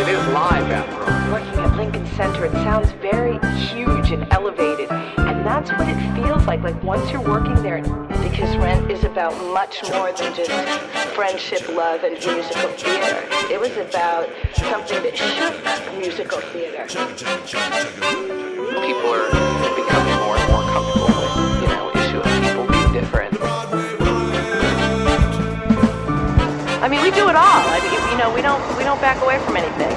It is live, after all. Working at Lincoln Center, it sounds very huge and elevated, and that's what it feels like once you're working there, because Rent is about much more than just friendship, love, and musical theater. It was about something that shook musical theater. People are becoming more and more comfortable with, issue of people being different. I mean, we do it all. We don't back away from anything.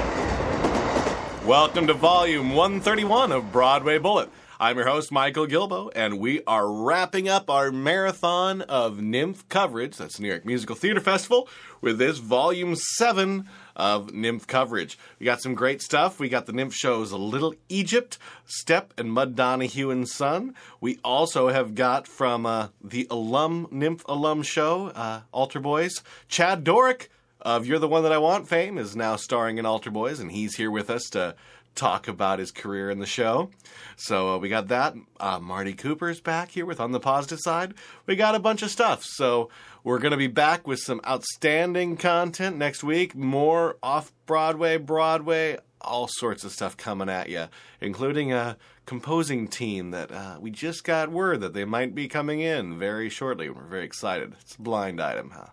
Welcome to Volume 131 of Broadway Bullet. I'm your host, Michael Gilbo, and we are wrapping up our marathon of NYMF coverage, that's New York Musical Theater Festival, with this Volume 7 of NYMF coverage. We got some great stuff. We got the NYMF shows A Little Egypt, Step, and Mud Donahue and Son. We also have got from the NYMF alum show, Altar Boyz, Chad Doreck of You're the One That I Want fame is now starring in Altar Boyz, and he's here with us to talk about his career in the show. So we got that. Marty Cooper's back here with On the Positive Side. We got a bunch of stuff. So we're going to be back with some outstanding content next week. More off-Broadway, Broadway, all sorts of stuff coming at you, including a composing team that we just got word that they might be coming in very shortly. We're very excited. It's a blind item, huh?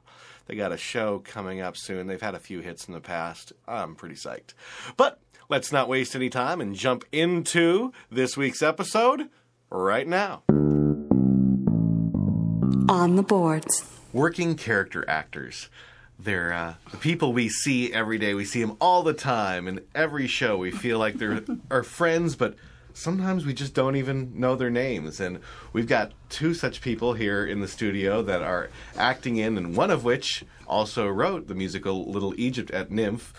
They got a show coming up soon. They've had a few hits in the past. I'm pretty psyched. But let's not waste any time and jump into this week's episode right now. On the boards. Working character actors. They're the people we see every day. We see them all the time. In every show we feel like they're our friends, but sometimes we just don't even know their names. And we've got two such people here in the studio that are acting in, and one of which also wrote the musical Little Egypt at NYMF.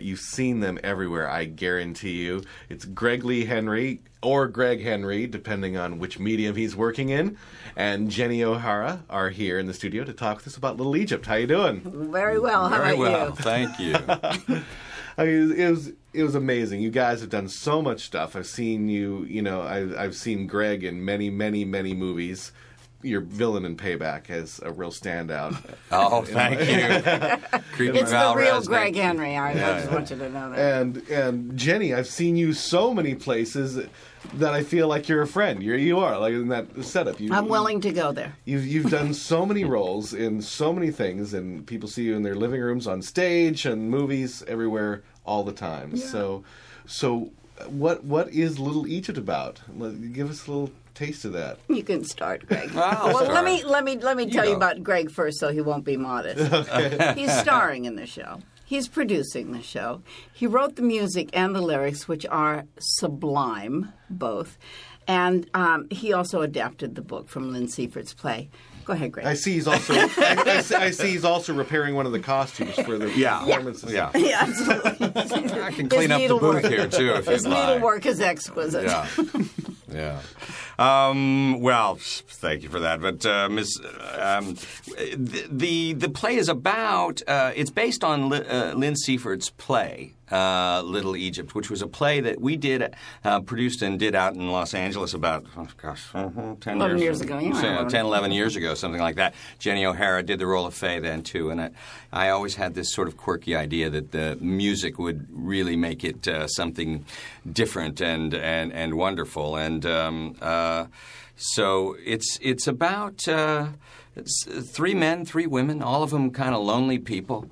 You've seen them everywhere, I guarantee you. It's Greg Lee Henry, or Greg Henry, depending on which medium he's working in, and Jenny O'Hara are here in the studio to talk with us about Little Egypt. How you doing? Very well. How about you? Thank you. I mean, it was amazing. You guys have done so much stuff. I've seen you, I've seen Greg in many, many, many movies. Your villain in Payback is a real standout. Oh, thank you. Creepy it's Val the real Resnick. Greg Henry. I just want you to know that. And Jenny, I've seen you so many places that I feel like you're a friend. You are like in that setup. I'm willing to go there. You've done so many roles in so many things, and people see you in their living rooms, on stage, and movies everywhere, all the time. Yeah. So what is Little Egypt about? Give us a little taste of that. You can start, Greg. Well, let me tell you about Greg first, so he won't be modest. Okay. He's starring in the show. He's producing the show. He wrote the music and the lyrics, which are sublime, both. And he also adapted the book from Lynn Seifert's play. Go ahead, Greg. I see he's also. I see he's also repairing one of the costumes for the performances. Yeah, absolutely. I can clean up the booth here too if you'd like. His needlework is exquisite. Yeah. Well, thank you for that. But the play is about. It's based on Lynn Seifert's play. Little Egypt, which was a play that we did, produced and did out in Los Angeles about, 10 years ago. 10, 11 years ago, something like that. Jenny O'Hara did the role of Faye then, too. And I always had this sort of quirky idea that the music would really make it something different and wonderful. And so it's about... It's three men, three women, all of them kind of lonely people.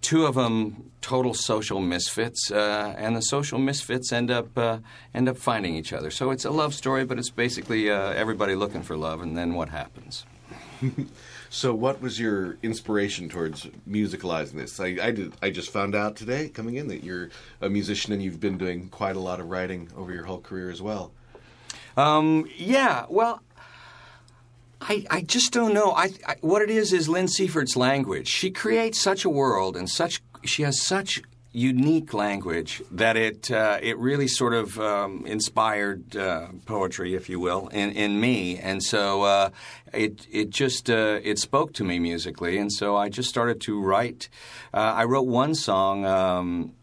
Two of them total social misfits, and the social misfits end up finding each other. So it's a love story, but it's basically everybody looking for love, and then what happens? So what was your inspiration towards musicalizing this? I just found out today, coming in, that you're a musician and you've been doing quite a lot of writing over your whole career as well. I just don't know. I what it is Lynn Seifert's language. She creates such a world and she has such unique language that it really sort of inspired poetry, if you will, in me. And so it just spoke to me musically. And so I just started to write. I wrote one song,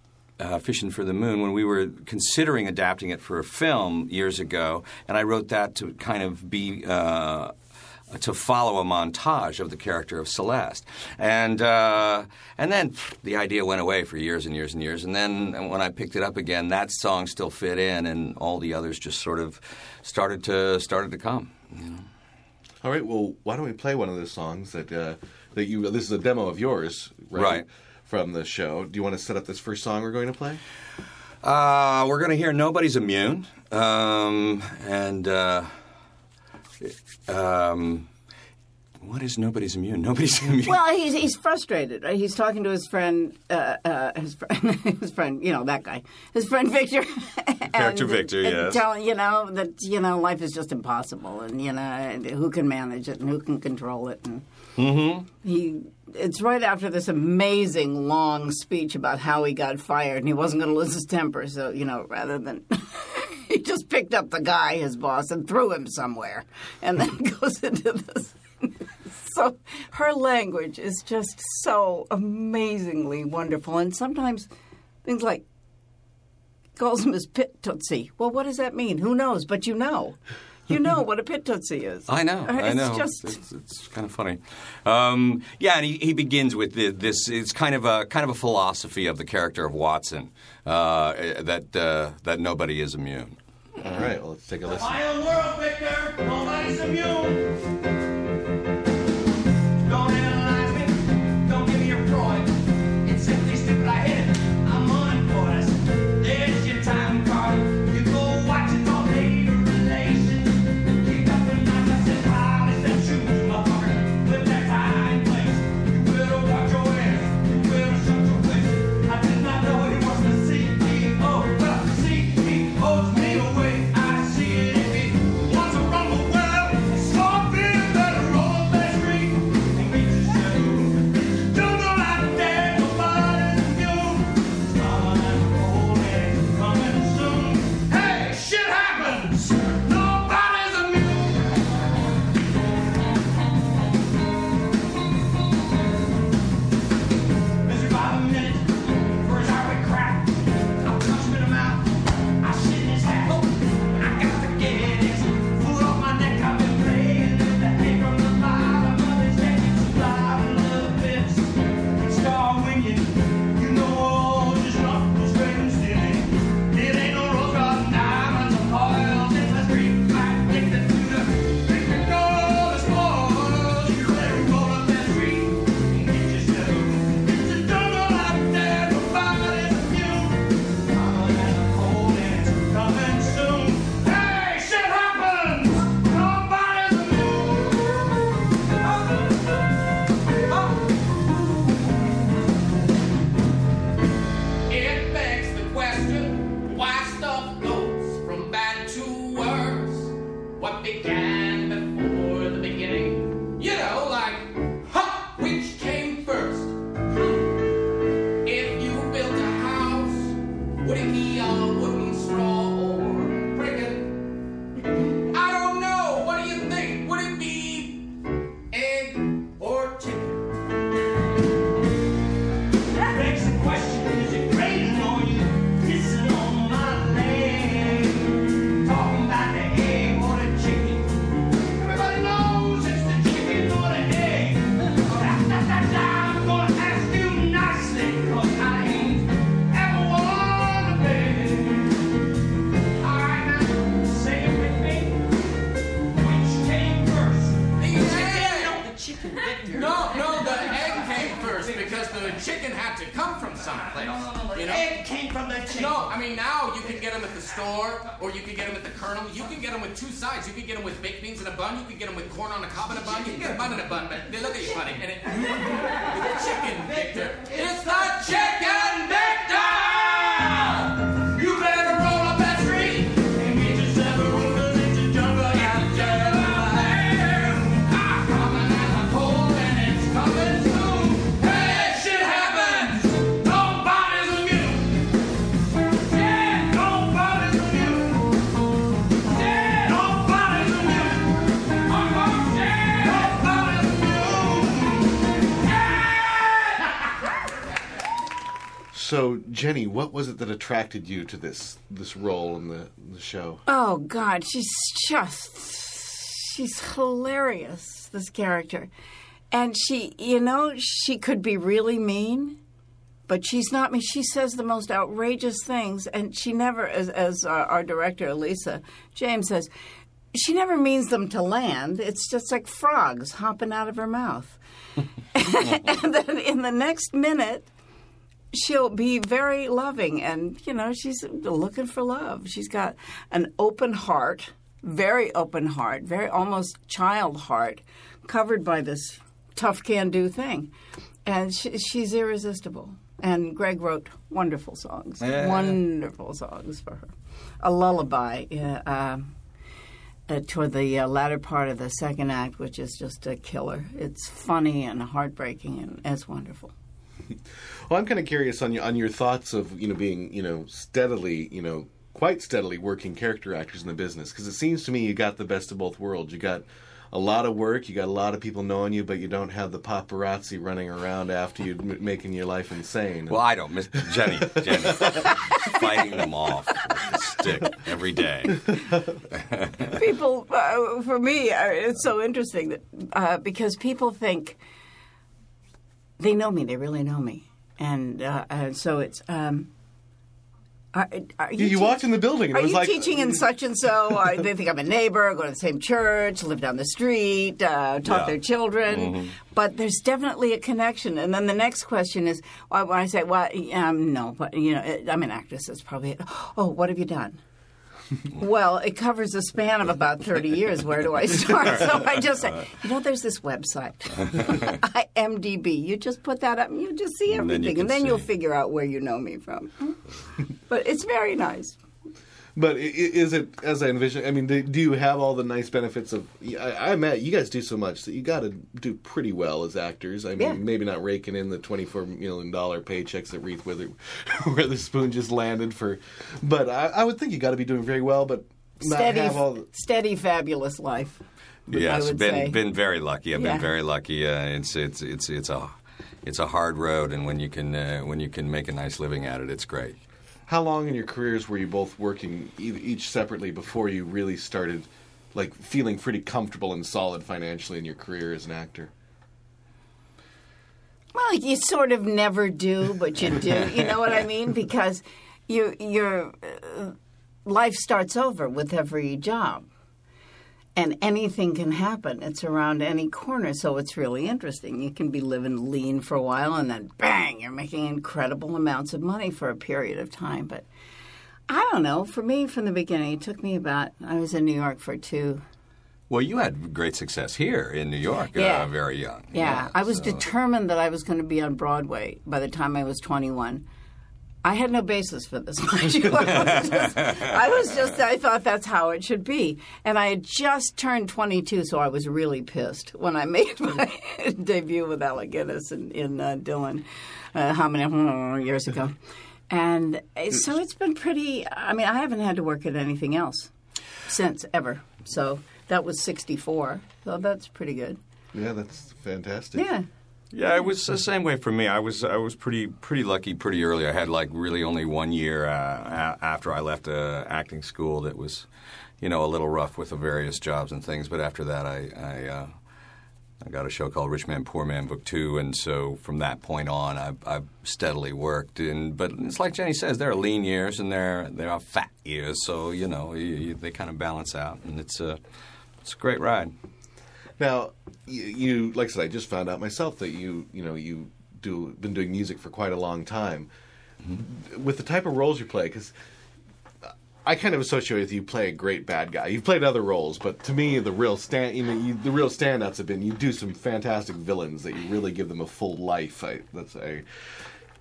Fishing for the Moon, when we were considering adapting it for a film years ago. And I wrote that to kind of be to follow a montage of the character of Celeste. And then the idea went away for years and years and years. And then when I picked it up again, that song still fit in, and all the others just sort of started to come. You know? All right. Well, why don't we play one of those songs that you? This is a demo of yours, right? From the show. Do you want to set up this first song we're going to play? We're going to hear Nobody's Immune. What is Nobody's Immune? Nobody's immune. Well, he's frustrated, right? He's talking to his friend, you know, that guy, his friend Victor. Character Victor, yes. Telling, you know, that, you know, life is just impossible, and, you know, and who can manage it and who can control it. And it's right after this amazing long speech about how he got fired and he wasn't going to lose his temper, so, you know, rather than... He just picked up the guy, his boss, and threw him somewhere, and then goes into this. So her language is just so amazingly wonderful, and sometimes things like calls him his pit tootsie. Well, what does that mean? Who knows? But you know what a pit tootsie is. I know. It's just it's kind of funny. And he begins with this. It's kind of a philosophy of the character of Watson that nobody is immune. All right, well, let's take a listen. The wild world, Victor, nobody's immune. Don't analyze me, don't give me your pride. It's simply stupid, I hit it. I'm on, boys. There's your time card. You go watch it all day, relation. Keep up in mind, I said, promise that you, motherfucker. Put that high in place. You will watch your ass, you will shut your face. I did not know he was the CEO, but the CEO's made a way. I see it in me. Once around the world, it's all been better on that street. And we just do. Don't go out there, nobody's immune. It's not an old age coming soon. Hey, shit happens. Nobody's immune. Misery by the minute for his Irish crack. I'm punching him out. I shit in his hat. I got to get this food off my neck. I've been playing this that came from the bottom of his head. It's a lot of love bits. It's Darwinian. You know, just not the straight and stealing. It ain't no rose garden diamonds and oils. It's a street fight. Take the tutor. Take the gold. It's more. You better roll up that street and get yourself. It's a jungle out there. Nobody's immune. Mama has a cold and it's coming soon. Hey, shit happens. Nobody's immune. It begs the question why stuff goes from bad to worse. What began before the beginning? You know, like, huh, which came first? If you built a house, would it be on wooden straw or brick? I don't know. What do you think? Would it be egg or chicken? Begs the question, is it raining on you? Pissing on my leg. Talking about the egg or the chicken. Everybody knows it's the chicken or the egg. I'm gonna ask you nicely, 'cause I ain't ever won a bid. Alright now, say it with me. Which came first? The chicken, Victor. No, the egg came first because the chicken had to come from someplace. You know? Egg came from the chicken. No, I mean, now you can get them at the store, or you can get them at the Colonel. You can get them with two sides. You can get them with baked beans in a bun. You can get them with corn on the cob in a bun. You can get a bun in a bun, but look at you, buddy. And it's chicken, Victor. It's the chicken, Victor! You better roll up that tree and get yourself a room, 'cause it's a jungle out there. I'm coming out of cold and it's coming soon. Hey, shit happens. Nobody's immune. So, Jenny, what was it that attracted you to this role in the show? Oh, God, she's hilarious, this character. And she could be really mean, but she's not mean. She says the most outrageous things, and she never, as our director, Elisa James, says, she never means them to land. It's just like frogs hopping out of her mouth. And then in the next minute, she'll be very loving, and, she's looking for love. She's got an open heart, very almost child heart, covered by this tough can-do thing. And she's irresistible. And Greg wrote wonderful songs, wonderful songs for her. A lullaby toward the latter part of the second act, which is just a killer. It's funny and heartbreaking, and it's wonderful. Well, I'm kind of curious on your thoughts of, being, quite steadily working character actors in the business. Because it seems to me you got the best of both worlds. You got a lot of work, you got a lot of people knowing you, but you don't have the paparazzi running around after you, making your life insane. Well, I don't. Jenny, fighting them off with a stick every day. People, for me, it's so interesting that because people think, they know me. They really know me, and so it's. You walked in the building. And it was like, teaching in such and so? They think I'm a neighbor. Go to the same church. Live down the street. Taught their children. Mm-hmm. But there's definitely a connection. And then the next question is when I say, "Well, no, but I'm an actress." It's probably, "Oh, what have you done?" Well, it covers a span of about 30 years. Where do I start? So I just say, there's this website, IMDb. You just put that up and you just see everything. And then you'll figure out where you know me from. But it's very nice. But is it, as I envision, do you have all the nice benefits of, I imagine you guys do so much that you got to do pretty well as actors. Maybe not raking in the $24 million paychecks that Reese Witherspoon just landed for. But I would think you got to be doing very well, but not have all the... Steady, fabulous life, yes, I would say. Been very lucky. I've been very lucky. It's a hard road, and when you can make a nice living at it, it's great. How long in your careers were you both working each separately before you really started, feeling pretty comfortable and solid financially in your career as an actor? Well, you sort of never do, but you do. You know what I mean? Because your life starts over with every job, and anything can happen. It's around any corner, so it's really interesting. You can be living lean for a while, and then, bang, you're making incredible amounts of money for a period of time. But I don't know. For me, from the beginning, it took me I was in New York for two. Well, you had great success here in New York very young. Yeah. I was determined that I was going to be on Broadway by the time I was 21. I had no basis for this, mind you. I thought that's how it should be. And I had just turned 22, so I was really pissed when I made my debut with Alec Guinness in Dylan how many years ago. And so it's been pretty... I haven't had to work at anything else since, ever. So that was 64, so that's pretty good. Yeah, that's fantastic. Yeah. Yeah, it was the same way for me. I was pretty lucky pretty early. I had really only 1 year after I left acting school that was, a little rough with the various jobs and things. But after that, I got a show called Rich Man Poor Man Book 2, and so from that point on, I've steadily worked. But it's like Jenny says, there are lean years and there are fat years, so they kind of balance out, and it's a great ride. Now, you like I said, I just found out myself that you've been doing music for quite a long time. Mm-hmm. With the type of roles you play, because I kind of associate with you play a great bad guy. You've played other roles, but to me, the real standouts have been you do some fantastic villains that you really give them a full life. I, that's I.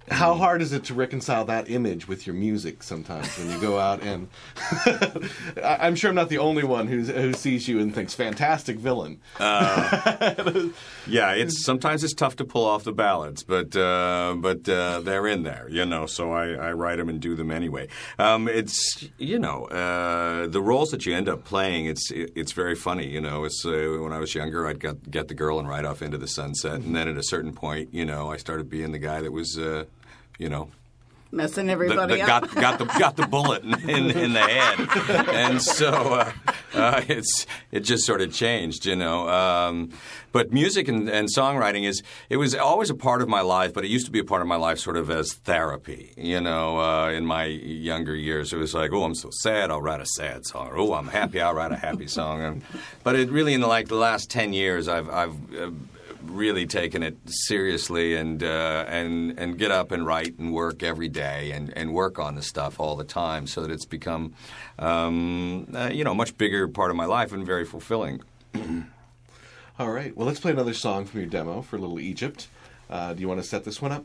How hard is it to reconcile that image with your music sometimes when you go out and... I'm sure I'm not the only one who sees you and thinks, fantastic villain. Yeah, sometimes it's tough to pull off the balance, but they're in there, you know, so I write them and do them anyway. It's, you know, the roles that you end up playing, it's very funny, you know. It's when I was younger, I'd get the girl and ride off into the sunset, and then at a certain point, you know, I started being the guy that was... you know, messing everybody up. Got the bullet in the head, and so it just sort of changed, you know. But music and songwriting it was always a part of my life, but it used to be a part of my life sort of as therapy, you know. In my younger years, it was like, oh, I'm so sad, I'll write a sad song. Or, oh, I'm happy, I'll write a happy song. But it really, in the last 10 years, I've really taken it seriously and get up and write and work every day and work on the stuff all the time, so that it's become you know, a much bigger part of my life and very fulfilling. All right. Well, let's play another song from your demo for Little Egypt. Do you want to set this one up?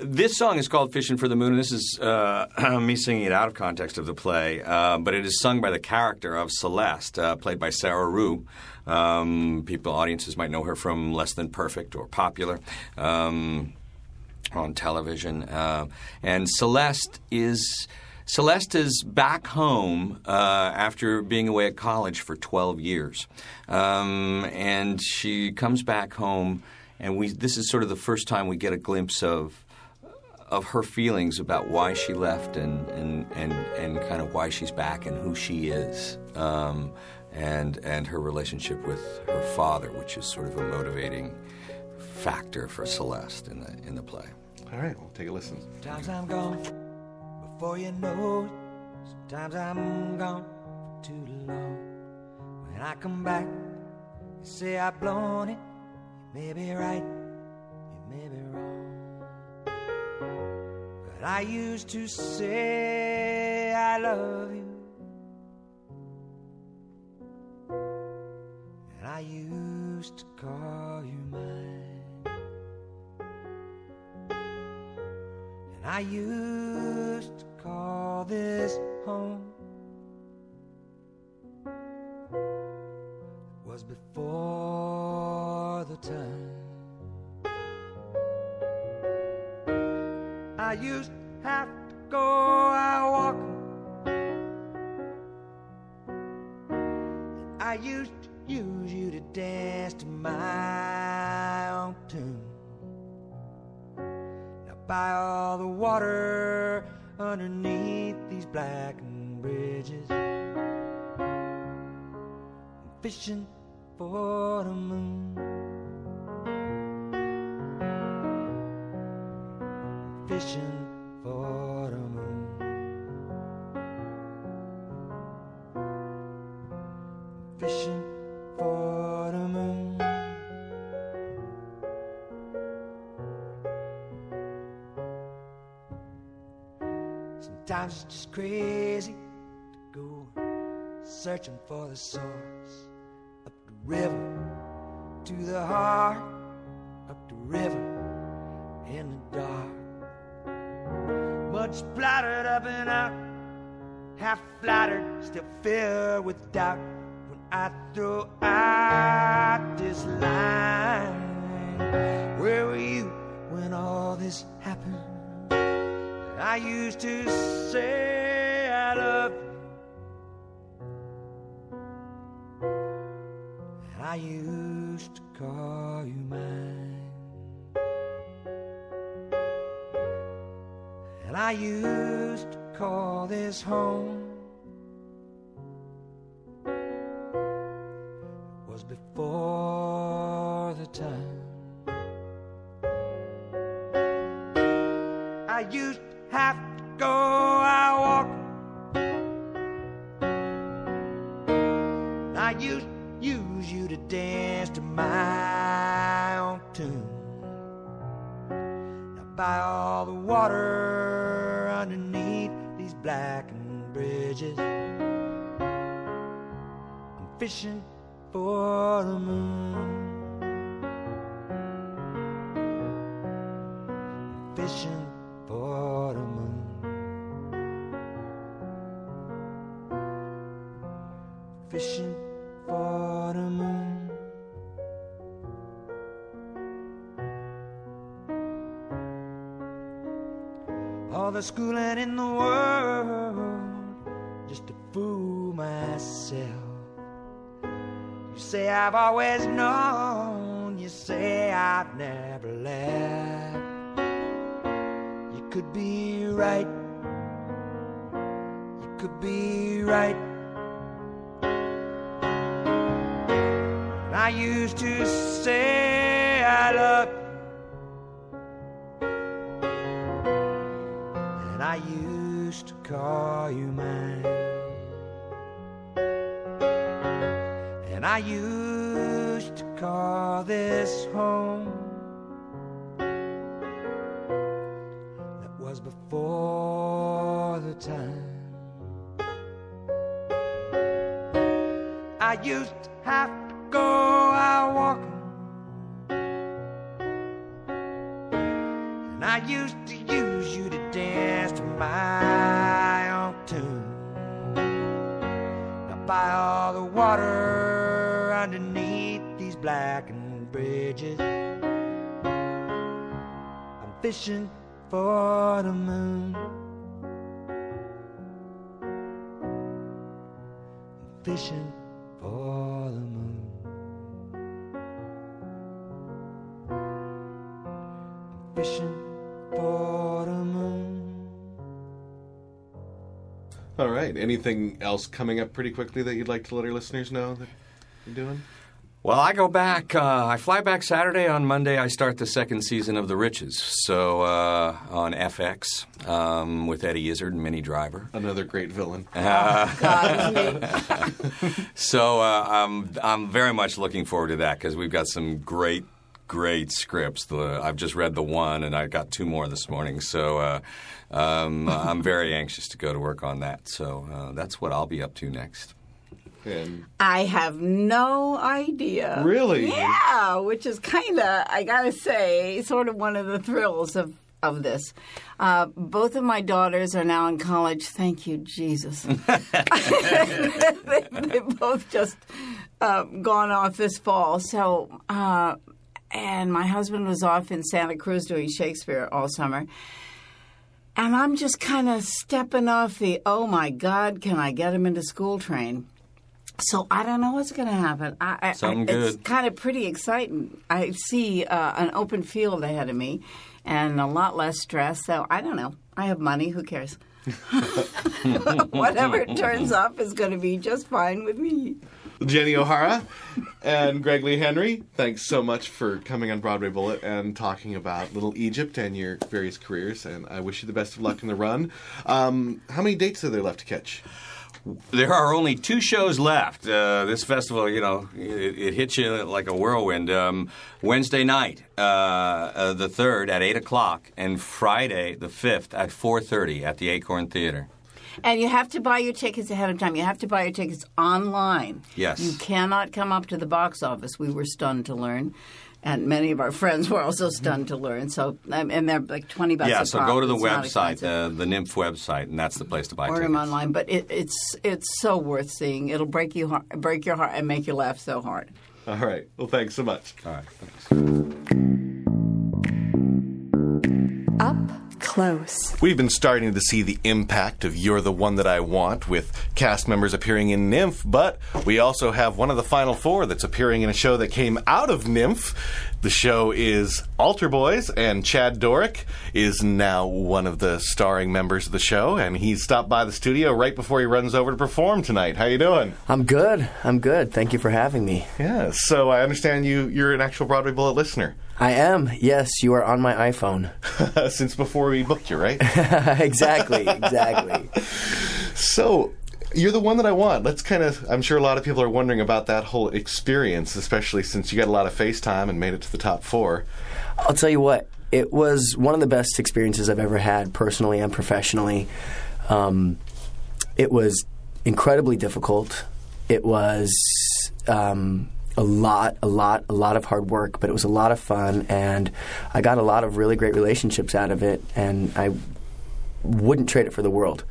This song is called Fishing for the Moon, and this is me singing it out of context of the play, but it is sung by the character of Celeste, played by Sarah Rue. Audiences might know her from Less Than Perfect or Popular on television. And Celeste is back home after being away at college for 12 years. And she comes back home. And this is sort of the first time we get a glimpse of her feelings about why she left and kind of why she's back and who she is, and her relationship with her father, which is sort of a motivating factor for Celeste in the play. All right, we'll take a listen. Sometimes I'm gone before you know it. Sometimes I'm gone for too long. When I come back, you say I've blown it. You may be right, you may be wrong, but I used to say I love you, and I used to call you mine, and I used to call this home. It was before the time I used to have to go out walking, I used to use you to dance to my own tune. Now by all the water underneath these blackened bridges, I'm fishing for the moon, fishing for the moon, fishing for the moon. Sometimes it's just crazy to go searching for the source. River to the heart, up the river in the dark. Mud splattered up and out, half flattered, still filled with doubt. When I throw out this line, where were you when all this happened? I used to say I loved you, I used to call you mine, and I used to call this home. It was before the time I used to have to go out walking, I used to use you to dance to my own tune. Now by all the water underneath these blackened bridges, I'm fishing for the moon, fishing for the moon. Fishing for the moon. All the schooling in the world just to fool myself. You say I've always known, you say I've never left. You could be right, you could be right. And I used to say I love you, and I used to call you mine. And I used to call this home. That was before the time. I used to have to go out walking, and I used to use you to dance to my own tune. Now by all the water underneath these blackened bridges, I'm fishing for the moon. I'm fishing for the moon. I'm fishing for the moon. All right. Anything else coming up pretty quickly that you'd like to let our listeners know? Doing? Well, I go back. I fly back Saturday. On Monday, I start the second season of The Riches. So on FX with Eddie Izzard and Minnie Driver. Another great villain. God, so I'm very much looking forward to that because we've got some great, great scripts. I've just read the one, and I've got two more this morning. So I'm very anxious to go to work on that. So that's what I'll be up to next. I have no idea. Really? Yeah, which is kind of, I got to say, sort of one of the thrills of this. Both of my daughters are now in college. Thank you, Jesus. They've both just gone off this fall. So, and my husband was off in Santa Cruz doing Shakespeare all summer. And I'm just kind of stepping off the, oh, my God, can I get him into school train? So I don't know what's going to happen. It's kind of pretty exciting. I see an open field ahead of me and a lot less stress. So I don't know. I have money. Who cares? Whatever turns up is going to be just fine with me. Jenny O'Hara and Greg Lee Henry, thanks so much for coming on Broadway Bullet and talking about Little Egypt and your various careers. And I wish you the best of luck in the run. How many dates are there left to catch? There are only 2 shows left. This festival, you know, it hits you like a whirlwind. Wednesday night, the 3rd at 8 o'clock, and Friday, the 5th at 4:30 at the Acorn Theater. And you have to buy your tickets ahead of time. You have to buy your tickets online. Yes. You cannot come up to the box office. We were stunned to learn. And many of our friends were also stunned to learn. So, and they're like $20 a pop. Yeah, so go to the website, the NYMF website, and that's the place to buy tickets. Order them online, but it's so worth seeing. It'll break your heart and make you laugh so hard. All right. Well, thanks so much. All right. Thanks. Up close. We've been starting to see the impact of You're the One That I Want with cast members appearing in NYMF, but we also have one of the final 4 that's appearing in a show that came out of NYMF. The show is Altar Boyz, and Chad Doreck is now one of the starring members of the show, and he stopped by the studio right before he runs over to perform tonight. How you doing? I'm good. Thank you for having me. Yeah, so I understand you're an actual Broadway Bullet listener. I am. Yes, you are on my iPhone. Since before we booked you, right? Exactly. So, You're the One That I Want. Let's kind of, I'm sure a lot of people are wondering about that whole experience, especially since you got a lot of FaceTime and made it to the top 4. I'll tell you what, it was one of the best experiences I've ever had, personally and professionally. It was incredibly difficult. It was a lot of hard work, but it was a lot of fun, and I got a lot of really great relationships out of it, and I wouldn't trade it for the world.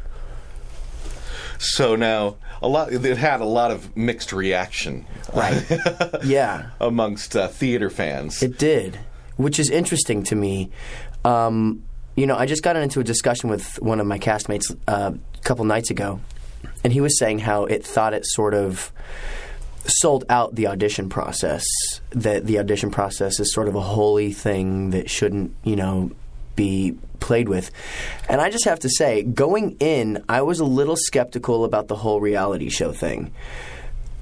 So now, it had a lot of mixed reaction, right? Yeah, amongst theater fans. It did, which is interesting to me. I just got into a discussion with one of my castmates a couple nights ago, and he was saying how it thought it sort of sold out the audition process. That the audition process is sort of a holy thing that shouldn't, be played with. And I just have to say, going in, I was a little skeptical about the whole reality show thing.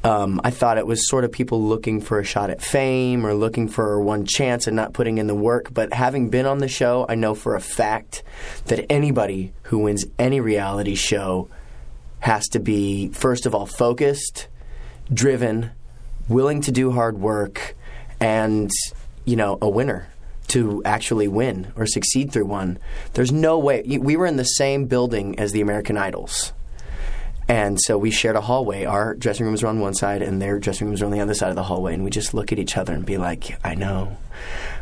I thought it was sort of people looking for a shot at fame or looking for one chance and not putting in the work. But having been on the show, I know for a fact that anybody who wins any reality show has to be, first of all, focused, driven, willing to do hard work, and, a winner. To actually win or succeed through one. There's no way. We were in the same building as the American Idols. And so we shared a hallway. Our dressing rooms were on one side and their dressing rooms were on the other side of the hallway. And we just look at each other and be like, I know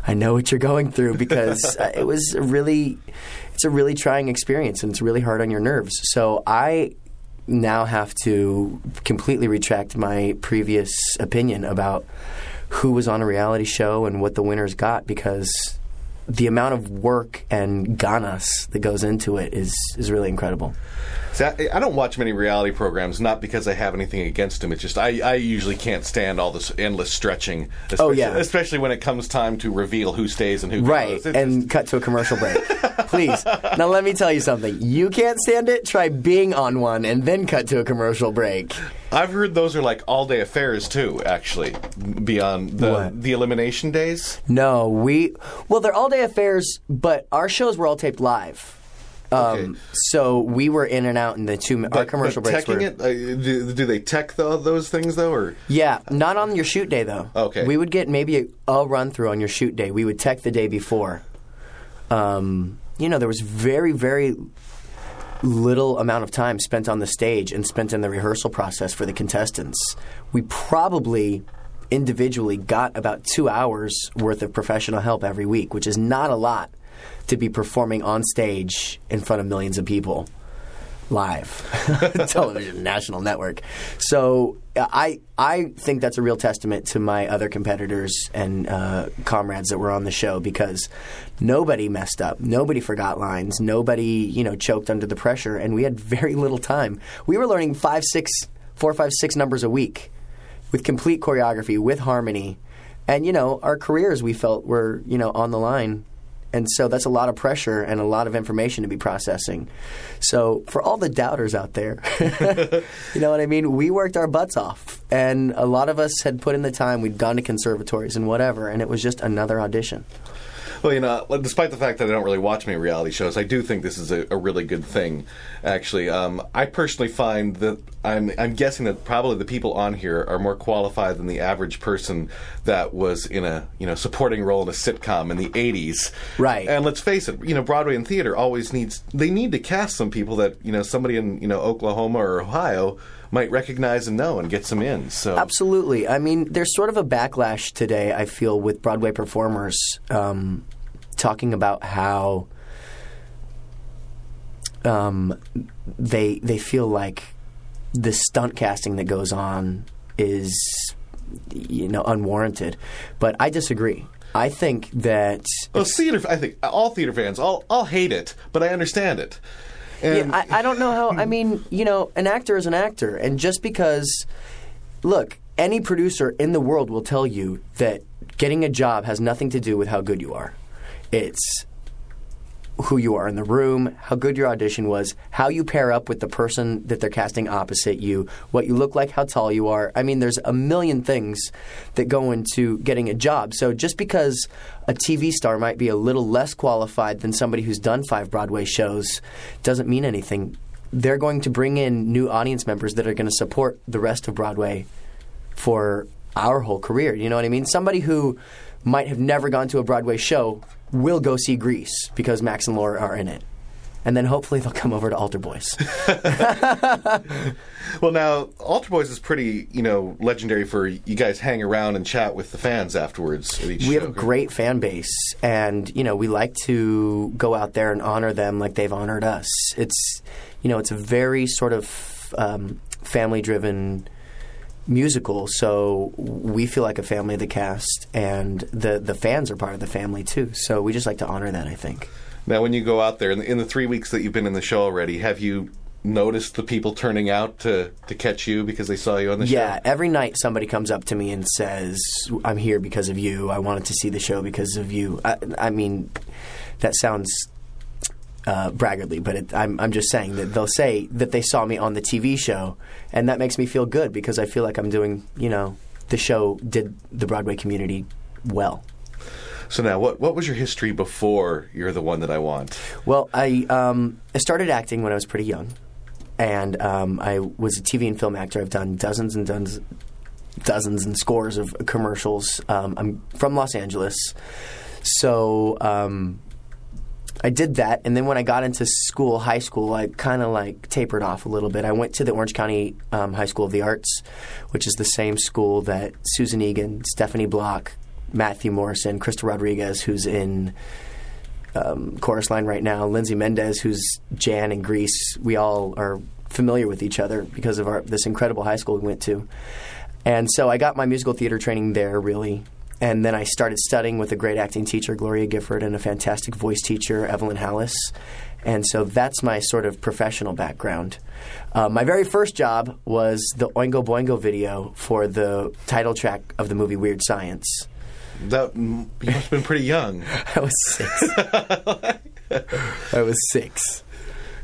what you're going through, because it was a really trying experience, and it's really hard on your nerves. So I now have to completely retract my previous opinion about who was on a reality show and what the winners got, because the amount of work and ganas that goes into it is really incredible. See, I don't watch many reality programs, not because I have anything against them. It's just I usually can't stand all this endless stretching, especially when it comes time to reveal who stays and who goes. Right, and cut to a commercial break. Please. Now let me tell you something. You can't stand it? Try being on one and then cut to a commercial break. I've heard those are like all-day affairs, too, actually, beyond the elimination days. No, they're all-day affairs, but our shows were all taped live. Okay. So we were in and out in the our commercial breaks. Do they tech those things, though? Or? Yeah, not on your shoot day, though. Okay. We would get maybe a run-through on your shoot day. We would tech the day before. There was very, very little amount of time spent on the stage and spent in the rehearsal process for the contestants. We probably individually got about 2 hours worth of professional help every week, which is not a lot to be performing on stage in front of millions of people live. Television, national network. So I think that's a real testament to my other competitors and comrades that were on the show, because nobody messed up. Nobody forgot lines. Nobody, choked under the pressure. And we had very little time. We were learning 4, 5, 6 numbers a week with complete choreography, with harmony. And, our careers, we felt, were, on the line. And so that's a lot of pressure and a lot of information to be processing. So for all the doubters out there, you know what I mean? We worked our butts off. And a lot of us had put in the time. We'd gone to conservatories and whatever, and it was just another audition. Well, despite the fact that I don't really watch many reality shows, I do think this is a really good thing, actually. I personally find that I'm guessing that probably the people on here are more qualified than the average person that was in a supporting role in a sitcom in the 80s. Right. And let's face it, Broadway and theater always need to cast some people that, somebody in, Oklahoma or Ohio might recognize and know and get some in. So absolutely. I mean, there's sort of a backlash today, I feel, with Broadway performers talking about how they feel like the stunt casting that goes on is, unwarranted. But I disagree. I think that... Well, theater, I think all theater fans, I'll hate it, but I understand it. And yeah, I don't know how... I mean, an actor is an actor. And just because... Look, any producer in the world will tell you that getting a job has nothing to do with how good you are. It's who you are in the room, how good your audition was, how you pair up with the person that they're casting opposite you, what you look like, how tall you are. I mean, there's a million things that go into getting a job. So just because a TV star might be a little less qualified than somebody who's done 5 Broadway shows doesn't mean anything. They're going to bring in new audience members that are going to support the rest of Broadway for our whole career. You know what I mean? Somebody who might have never gone to a Broadway show will go see Grease because Max and Laura are in it. And then hopefully they'll come over to Altar Boyz. Well, now, Altar Boyz is pretty, legendary for you guys hang around and chat with the fans afterwards at each show. We have a great fan base, and, we like to go out there and honor them like they've honored us. It's, it's a very sort of family-driven musical, so we feel like a family, the cast, and the fans are part of the family, too. So we just like to honor that, I think. Now, when you go out there, in the 3 weeks that you've been in the show already, have you noticed the people turning out to catch you because they saw you on the show? Yeah, every night somebody comes up to me and says, I'm here because of you. I wanted to see the show because of you. I mean, that sounds braggartly, but I'm just saying that they'll say that they saw me on the TV show, and that makes me feel good because I feel like I'm doing, the show did the Broadway community well. So now, what was your history before You're the One That I Want? Well, I started acting when I was pretty young, and I was a TV and film actor. I've done dozens and scores of commercials. I'm from Los Angeles, so I did that. And then when I got into high school, I kind of tapered off a little bit. I went to the Orange County High School of the Arts, which is the same school that Susan Egan, Stephanie Block, Matthew Morrison, Crystal Rodriguez, who's in Chorus Line right now, Lindsay Mendez, who's Jan in Grease. We all are familiar with each other because of this incredible high school we went to. And so I got my musical theater training there, really. And then I started studying with a great acting teacher, Gloria Gifford, and a fantastic voice teacher, Evelyn Hallis. And so that's my sort of professional background. My very first job was the Oingo Boingo video for the title track of the movie Weird Science. You must have been pretty young. I was 6.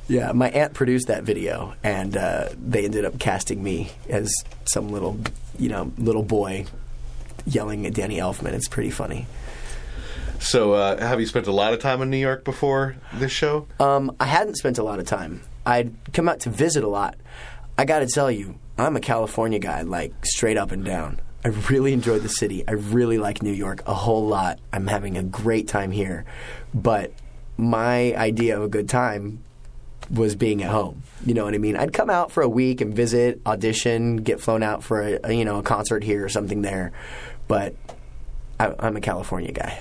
Yeah, my aunt produced that video, and they ended up casting me as some little boy yelling at Danny Elfman. It's pretty funny. So have you spent a lot of time in New York before this show? I hadn't spent a lot of time. I'd come out to visit a lot. I got to tell you, I'm a California guy, straight up and down. I really enjoyed the city. I really like New York a whole lot. I'm having a great time here. But my idea of a good time was being at home. You know what I mean? I'd come out for a week and visit, audition, get flown out for a concert here or something there. But I'm a California guy.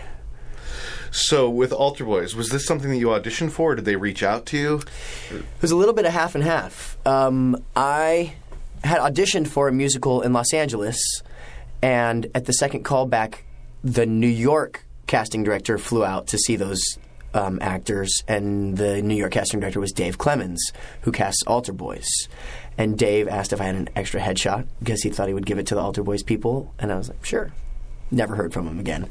So with Altar Boyz, was this something that you auditioned for? Or did they reach out to you? It was a little bit of half and half. I had auditioned for a musical in Los Angeles. And at the second callback, the New York casting director flew out to see those actors, and the New York casting director was Dave Clemens, who casts Altar Boyz. And Dave asked if I had an extra headshot because he thought he would give it to the Altar Boyz people, and I was like, sure. Never heard from him again.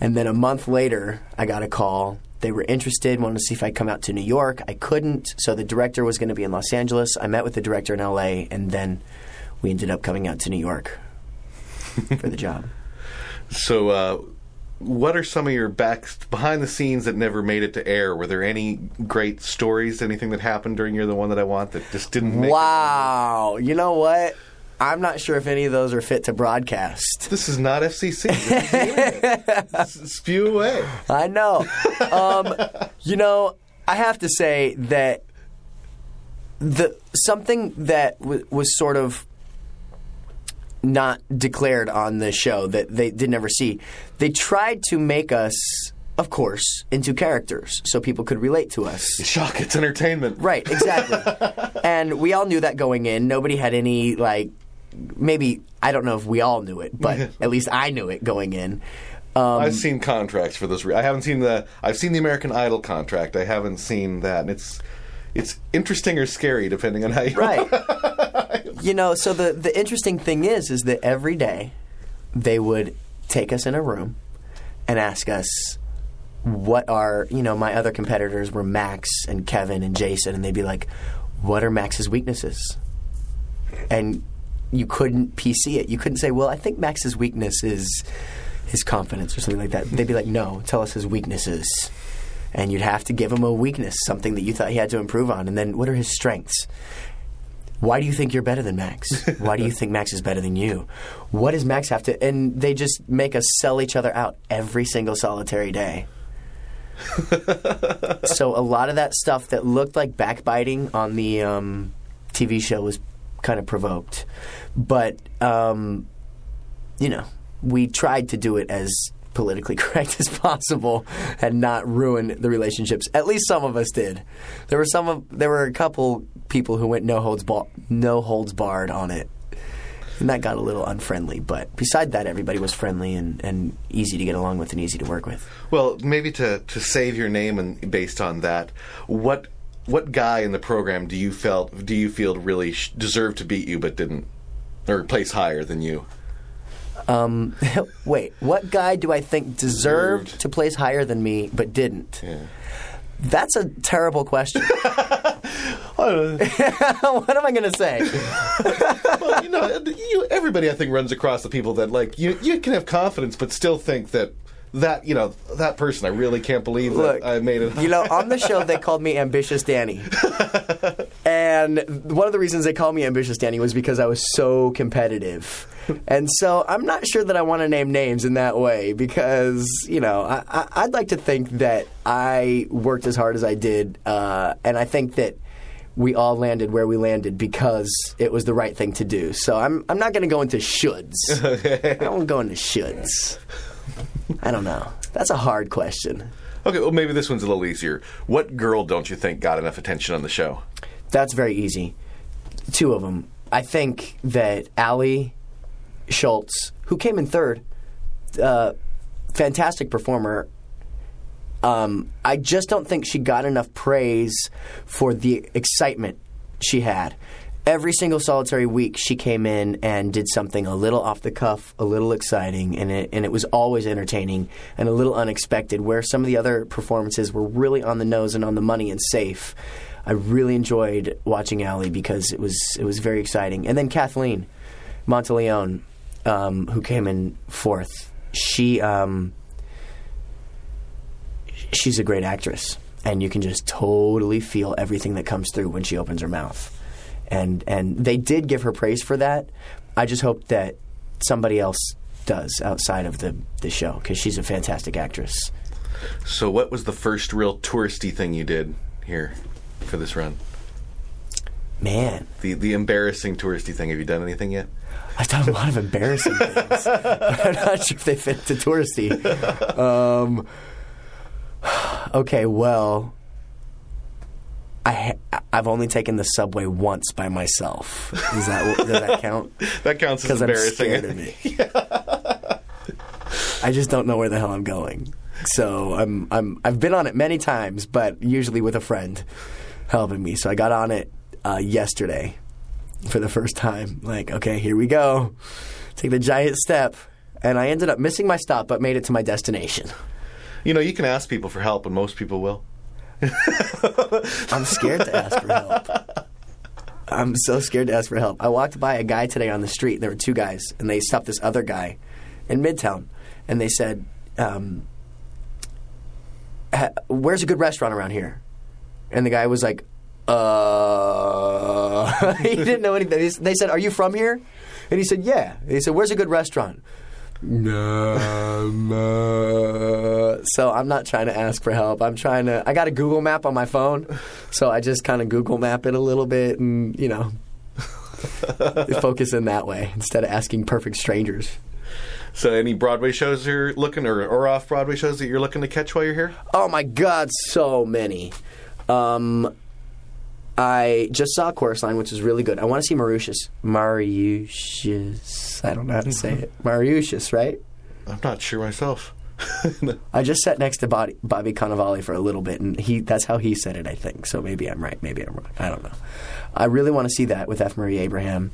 And then a month later, I got a call. They were interested, wanted to see if I'd come out to New York. I couldn't, so the director was going to be in Los Angeles. I met with the director in L.A., and then we ended up coming out to New York for the job. So what are some of your behind the scenes that never made it to air? Were there any great stories, anything that happened during You're the One That I Want that just didn't make it? Wow. You know what? I'm not sure if any of those are fit to broadcast. This is not FCC. Spew away. I know. I have to say that something that was sort of not declared on the show that they didn't ever see. They tried to make us, of course, into characters so people could relate to us. Shock, it's entertainment. Right, exactly. And we all knew that going in. Nobody had any, maybe, I don't know if we all knew it, but at least I knew it going in. I've seen contracts for those. I've seen the American Idol contract. I haven't seen that. And it's interesting or scary, depending on how you... Right. So the interesting thing is that every day they would take us in a room and ask us what are, my other competitors were Max and Kevin and Jason, and they'd be like, what are Max's weaknesses? And you couldn't PC it. You couldn't say, well, I think Max's weakness is his confidence or something like that. They'd be like, no, tell us his weaknesses. And you'd have to give him a weakness, something that you thought he had to improve on. And then what are his strengths? Why do you think you're better than Max? Why do you think Max is better than you? What does Max have to... And they just make us sell each other out every single solitary day. So a lot of that stuff that looked like backbiting on the TV show was kind of provoked. But, you know, we tried to do it as politically correct as possible and not ruin the relationships. At least some of us did. There were a couple people who went no holds barred on it. And that got a little unfriendly, but beside that, everybody was friendly and easy to get along with and easy to work with. Well, maybe to save your name and based on that, what guy in the program do you feel really deserved to beat you but didn't, or place higher than you? Wait, what guy do I think deserved to place higher than me but didn't? Yeah. That's a terrible question. What am I going to say? Well, you know, everybody I think runs across the people that, like, you can have confidence but still think that you know, that person, I really can't believe that I made it. You know, on the show they called me Ambitious Danny. And one of the reasons they called me Ambitious Danny was because I was so competitive. And so I'm not sure that I want to name names in that way because, you know, I'd like to think that I worked as hard as I did. And I think that we all landed where we landed because it was the right thing to do. So I'm not going to go into shoulds. I won't go into shoulds. I don't know. That's a hard question. Okay, well, maybe this one's a little easier. What girl don't you think got enough attention on the show? That's very easy. Two of them. I think that Allie Schultz, who came in third, fantastic performer. I just don't think she got enough praise for the excitement she had. Every single solitary week she came in and did something a little off the cuff, a little exciting, and it was always entertaining and a little unexpected, where some of the other performances were really on the nose and on the money and safe. I really enjoyed watching Allie because it was very exciting. And then Kathleen Monteleone, who came in fourth, she's a great actress, and you can just totally feel everything that comes through when she opens her mouth. And they did give her praise for that. I just hope that somebody else does outside of the show, because she's a fantastic actress. So what was the first real touristy thing you did here for this run? Man. The embarrassing touristy thing. Have you done anything yet? I've done a lot of embarrassing things, but I'm not sure if they fit to touristy. Okay, well... I've only taken the subway once by myself. Does that count? That counts as embarrassing. Because I'm scared of it. I just don't know where the hell I'm going. So I've been on it many times, but usually with a friend helping me. So I got on it yesterday for the first time. Like, okay, here we go. Take the giant step. And I ended up missing my stop, but made it to my destination. You know, you can ask people for help, and most people will. I'm scared to ask for help. I'm so scared to ask for help. I walked by a guy today on the street. There were two guys, and they stopped this other guy in Midtown, and they said, where's a good restaurant around here? And the guy was like, he didn't know anything. They said, are you from here? And he said, yeah. And he said, where's a good restaurant? No. So I'm not trying to ask for help. I got a Google map on my phone, so I just kind of Google map it a little bit and, you know, focus in that way instead of asking perfect strangers. So any Broadway shows you're looking, or off-Broadway shows that you're looking to catch while you're here? Oh, my God, so many. I just saw Chorus Line, which is really good. I want to see Mauritius. I don't know how to say it. Mauritius, right? I'm not sure myself. No. I just sat next to Bobby Cannavale for a little bit, and that's how he said it, I think. So maybe I'm right, maybe I'm wrong. I don't know. I really want to see that with F. Murray Abraham.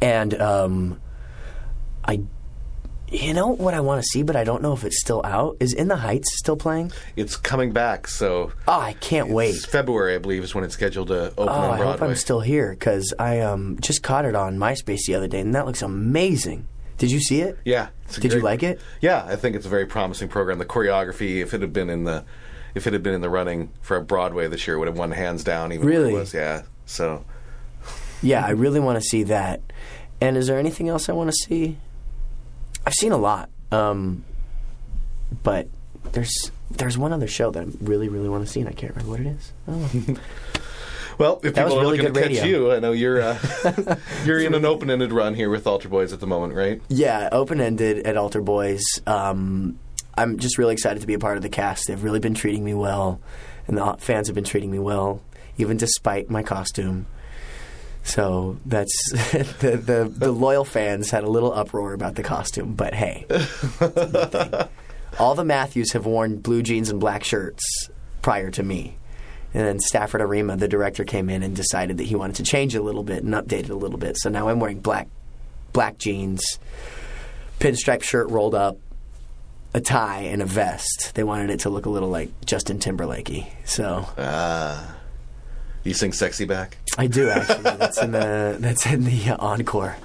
And you know what I want to see, but I don't know if it's still out? Is In the Heights still playing? It's coming back, so... Oh, I can't wait. February, I believe, is when it's scheduled to open on Broadway. I hope I'm still here, because I just caught it on MySpace the other day, and that looks amazing. Did you see it? Yeah. Did you like it? Yeah, I think it's a very promising program. The choreography, if it had been in the running for Broadway this year, would have won hands down, even really? Though it was. Yeah, so... Yeah, I really want to see that. And is there anything else I want to see? I've seen a lot, but There's one other show that I really, really want to see, and I can't remember what it is. Oh. Well, if people are really looking to catch you, I know you're in an open-ended run here with Altar Boyz at the moment, right? Yeah, open-ended at Altar Boyz. I'm just really excited to be a part of the cast. They've really been treating me well, and the fans have been treating me well, even despite my costume. So that's the loyal fans had a little uproar about the costume, but hey, it's a good thing. All the Matthews have worn blue jeans and black shirts prior to me. And then Stafford Arima, the director, came in and decided that he wanted to change a little bit and update it a little bit. So now I'm wearing black jeans, pinstripe shirt rolled up, a tie, and a vest. They wanted it to look a little like Justin Timberlake-y. So, you sing "Sexy" back? I do, actually. That's in the encore.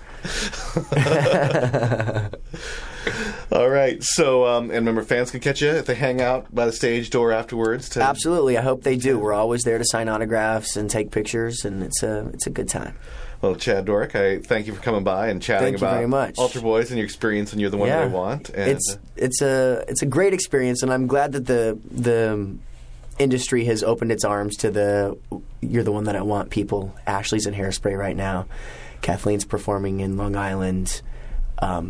All right. So, and remember, fans can catch you if they hang out by the stage door afterwards. Absolutely. I hope they do. We're always there to sign autographs and take pictures, and it's a good time. Well, Chad Doreck, I thank you for coming by and chatting about Altar Boyz and your experience, and You're the One That I Want. And it's a great experience, and I'm glad that the industry has opened its arms to the You're the One That I Want people. Ashley's in Hairspray right now. Kathleen's performing in Long Island.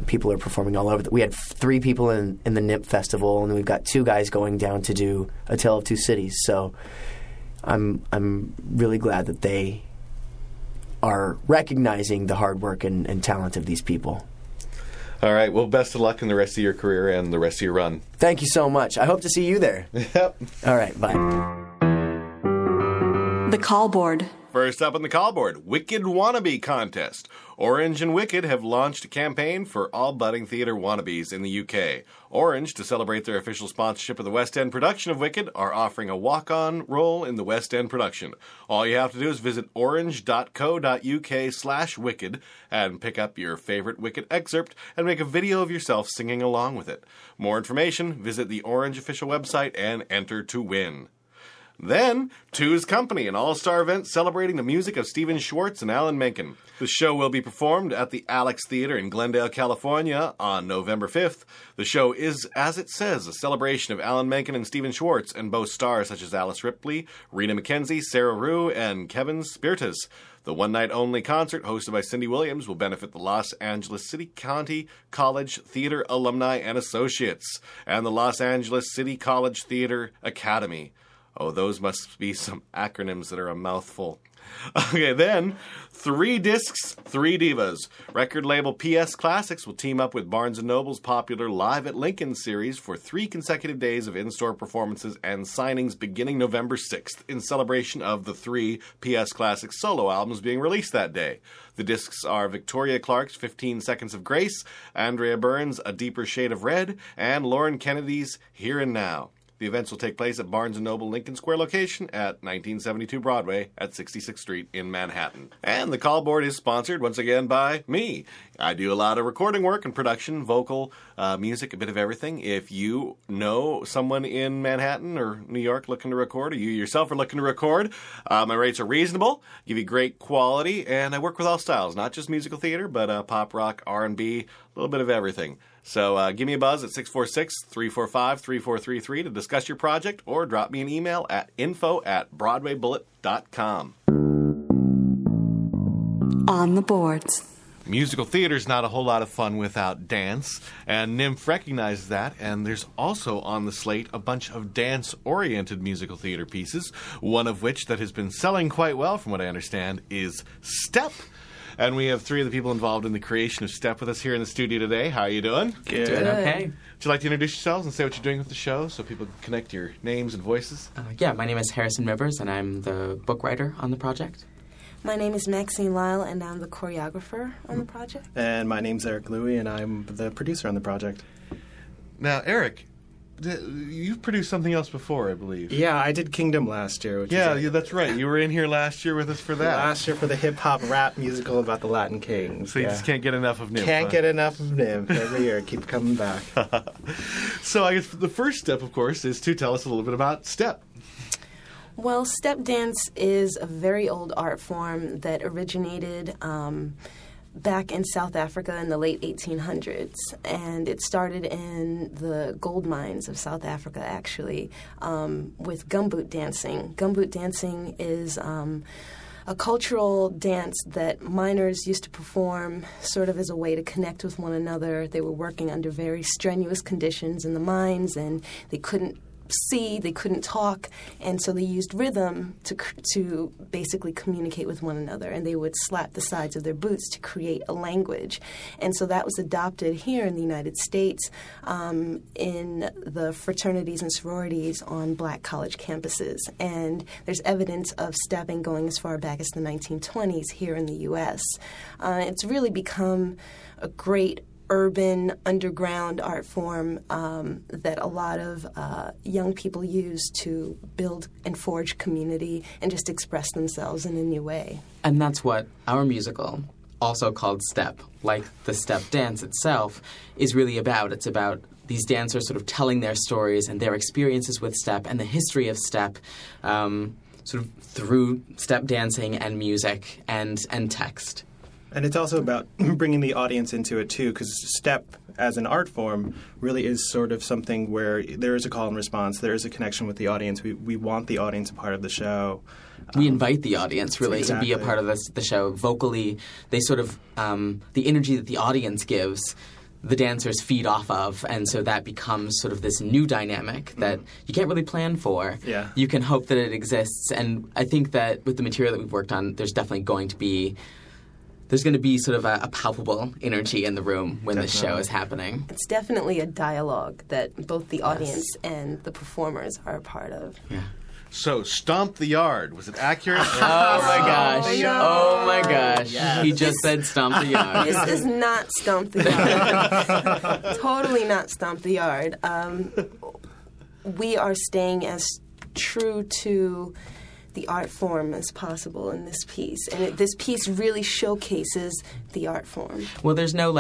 People are performing all over. We had three people in the NYMF Festival, and we've got two guys going down to do A Tale of Two Cities. So I'm really glad that they are recognizing the hard work and talent of these people. All right. Well, best of luck in the rest of your career and the rest of your run. Thank you so much. I hope to see you there. Yep. All right. Bye. The Call Board. First up on the Call Board, Wicked Wannabe Contest. Orange and Wicked have launched a campaign for all budding theater wannabes in the UK. Orange, to celebrate their official sponsorship of the West End production of Wicked, are offering a walk-on role in the West End production. All you have to do is visit orange.co.uk/Wicked and pick up your favorite Wicked excerpt and make a video of yourself singing along with it. More information, visit the Orange official website and enter to win. Then, Two's Company, an all-star event celebrating the music of Stephen Schwartz and Alan Menken. The show will be performed at the Alex Theater in Glendale, California on November 5th. The show is, as it says, a celebration of Alan Menken and Stephen Schwartz, and boasts stars such as Alice Ripley, Rena McKenzie, Sarah Rue, and Kevin Spirtus. The one-night-only concert, hosted by Cindy Williams, will benefit the Los Angeles City County College Theater Alumni and Associates and the Los Angeles City College Theater Academy. Oh, those must be some acronyms that are a mouthful. Okay, then, 3 Discs, 3 Divas. Record label PS Classics will team up with Barnes & Noble's popular Live at Lincoln series for 3 consecutive days of in-store performances and signings beginning November 6th in celebration of the 3 PS Classics solo albums being released that day. The discs are Victoria Clark's 15 Seconds of Grace, Andrea Burns' A Deeper Shade of Red, and Lauren Kennedy's Here and Now. The events will take place at Barnes & Noble Lincoln Square location at 1972 Broadway at 66th Street in Manhattan. And the Call Board is sponsored once again by me. I do a lot of recording work and production, vocal, music, a bit of everything. If you know someone in Manhattan or New York looking to record, or you yourself are looking to record, my rates are reasonable, give you great quality, and I work with all styles, not just musical theater, but pop, rock, R&B, a little bit of everything. So give me a buzz at 646-345-3433 to discuss your project, or drop me an email at info@BroadwayBullet.com. On the boards. Musical theater's not a whole lot of fun without dance, and NYMF recognizes that, and there's also on the slate a bunch of dance-oriented musical theater pieces, one of which that has been selling quite well, from what I understand, is Step. And we have 3 of the people involved in the creation of Step with us here in the studio today. How are you doing? Good. Okay. Would you like to introduce yourselves and say what you're doing with the show so people can connect your names and voices? Yeah, my name is Harrison Rivers, and I'm the book writer on the project. My name is Maxine Lyle, and I'm the choreographer on the project. And my name's Eric Louie, and I'm the producer on the project. Now, Eric, you've produced something else before, I believe. Yeah, I did Kingdom last year. Yeah, that's right. You were in here last year with us for that. Last year for the hip-hop rap musical about the Latin Kings. So you just can't get enough of NYMF. Can't get enough of NYMF every year. Keep coming back. So I guess the first step, of course, is to tell us a little bit about Step. Well, step dance is a very old art form that originated back in South Africa in the late 1800s, and it started in the gold mines of South Africa, actually, with gumboot dancing. Gumboot dancing is a cultural dance that miners used to perform sort of as a way to connect with one another. They were working under very strenuous conditions in the mines, and they couldn't see, they couldn't talk, and so they used rhythm to basically communicate with one another, and they would slap the sides of their boots to create a language. And so that was adopted here in the United States in the fraternities and sororities on black college campuses, and there's evidence of stepping going as far back as the 1920s here in the U.S. It's really become a great urban underground art form that a lot of young people use to build and forge community and just express themselves in a new way. And that's what our musical, also called Step, like the step dance itself, is really about. It's about these dancers sort of telling their stories and their experiences with step and the history of step, sort of through step dancing and music and text. And it's also about bringing the audience into it, too, because step as an art form really is sort of something where there is a call and response. There is a connection with the audience. We want the audience a part of the show. We invite the audience, really, exactly, to be a part of the show. Vocally, they sort of the energy that the audience gives, the dancers feed off of, and so that becomes sort of this new dynamic that you can't really plan for. Yeah. You can hope that it exists. And I think that with the material that we've worked on, there's definitely going to be sort of a palpable energy in the room when this show is happening. It's definitely a dialogue that both the audience and the performers are a part of. Yeah. So, Stomp the Yard. Was it accurate? Oh, my gosh. Yes. He just said Stomp the Yard. This is not Stomp the Yard. Totally not Stomp the Yard. We are staying as true to the art form as possible in this piece. And this piece really showcases the art form. Well, there's no,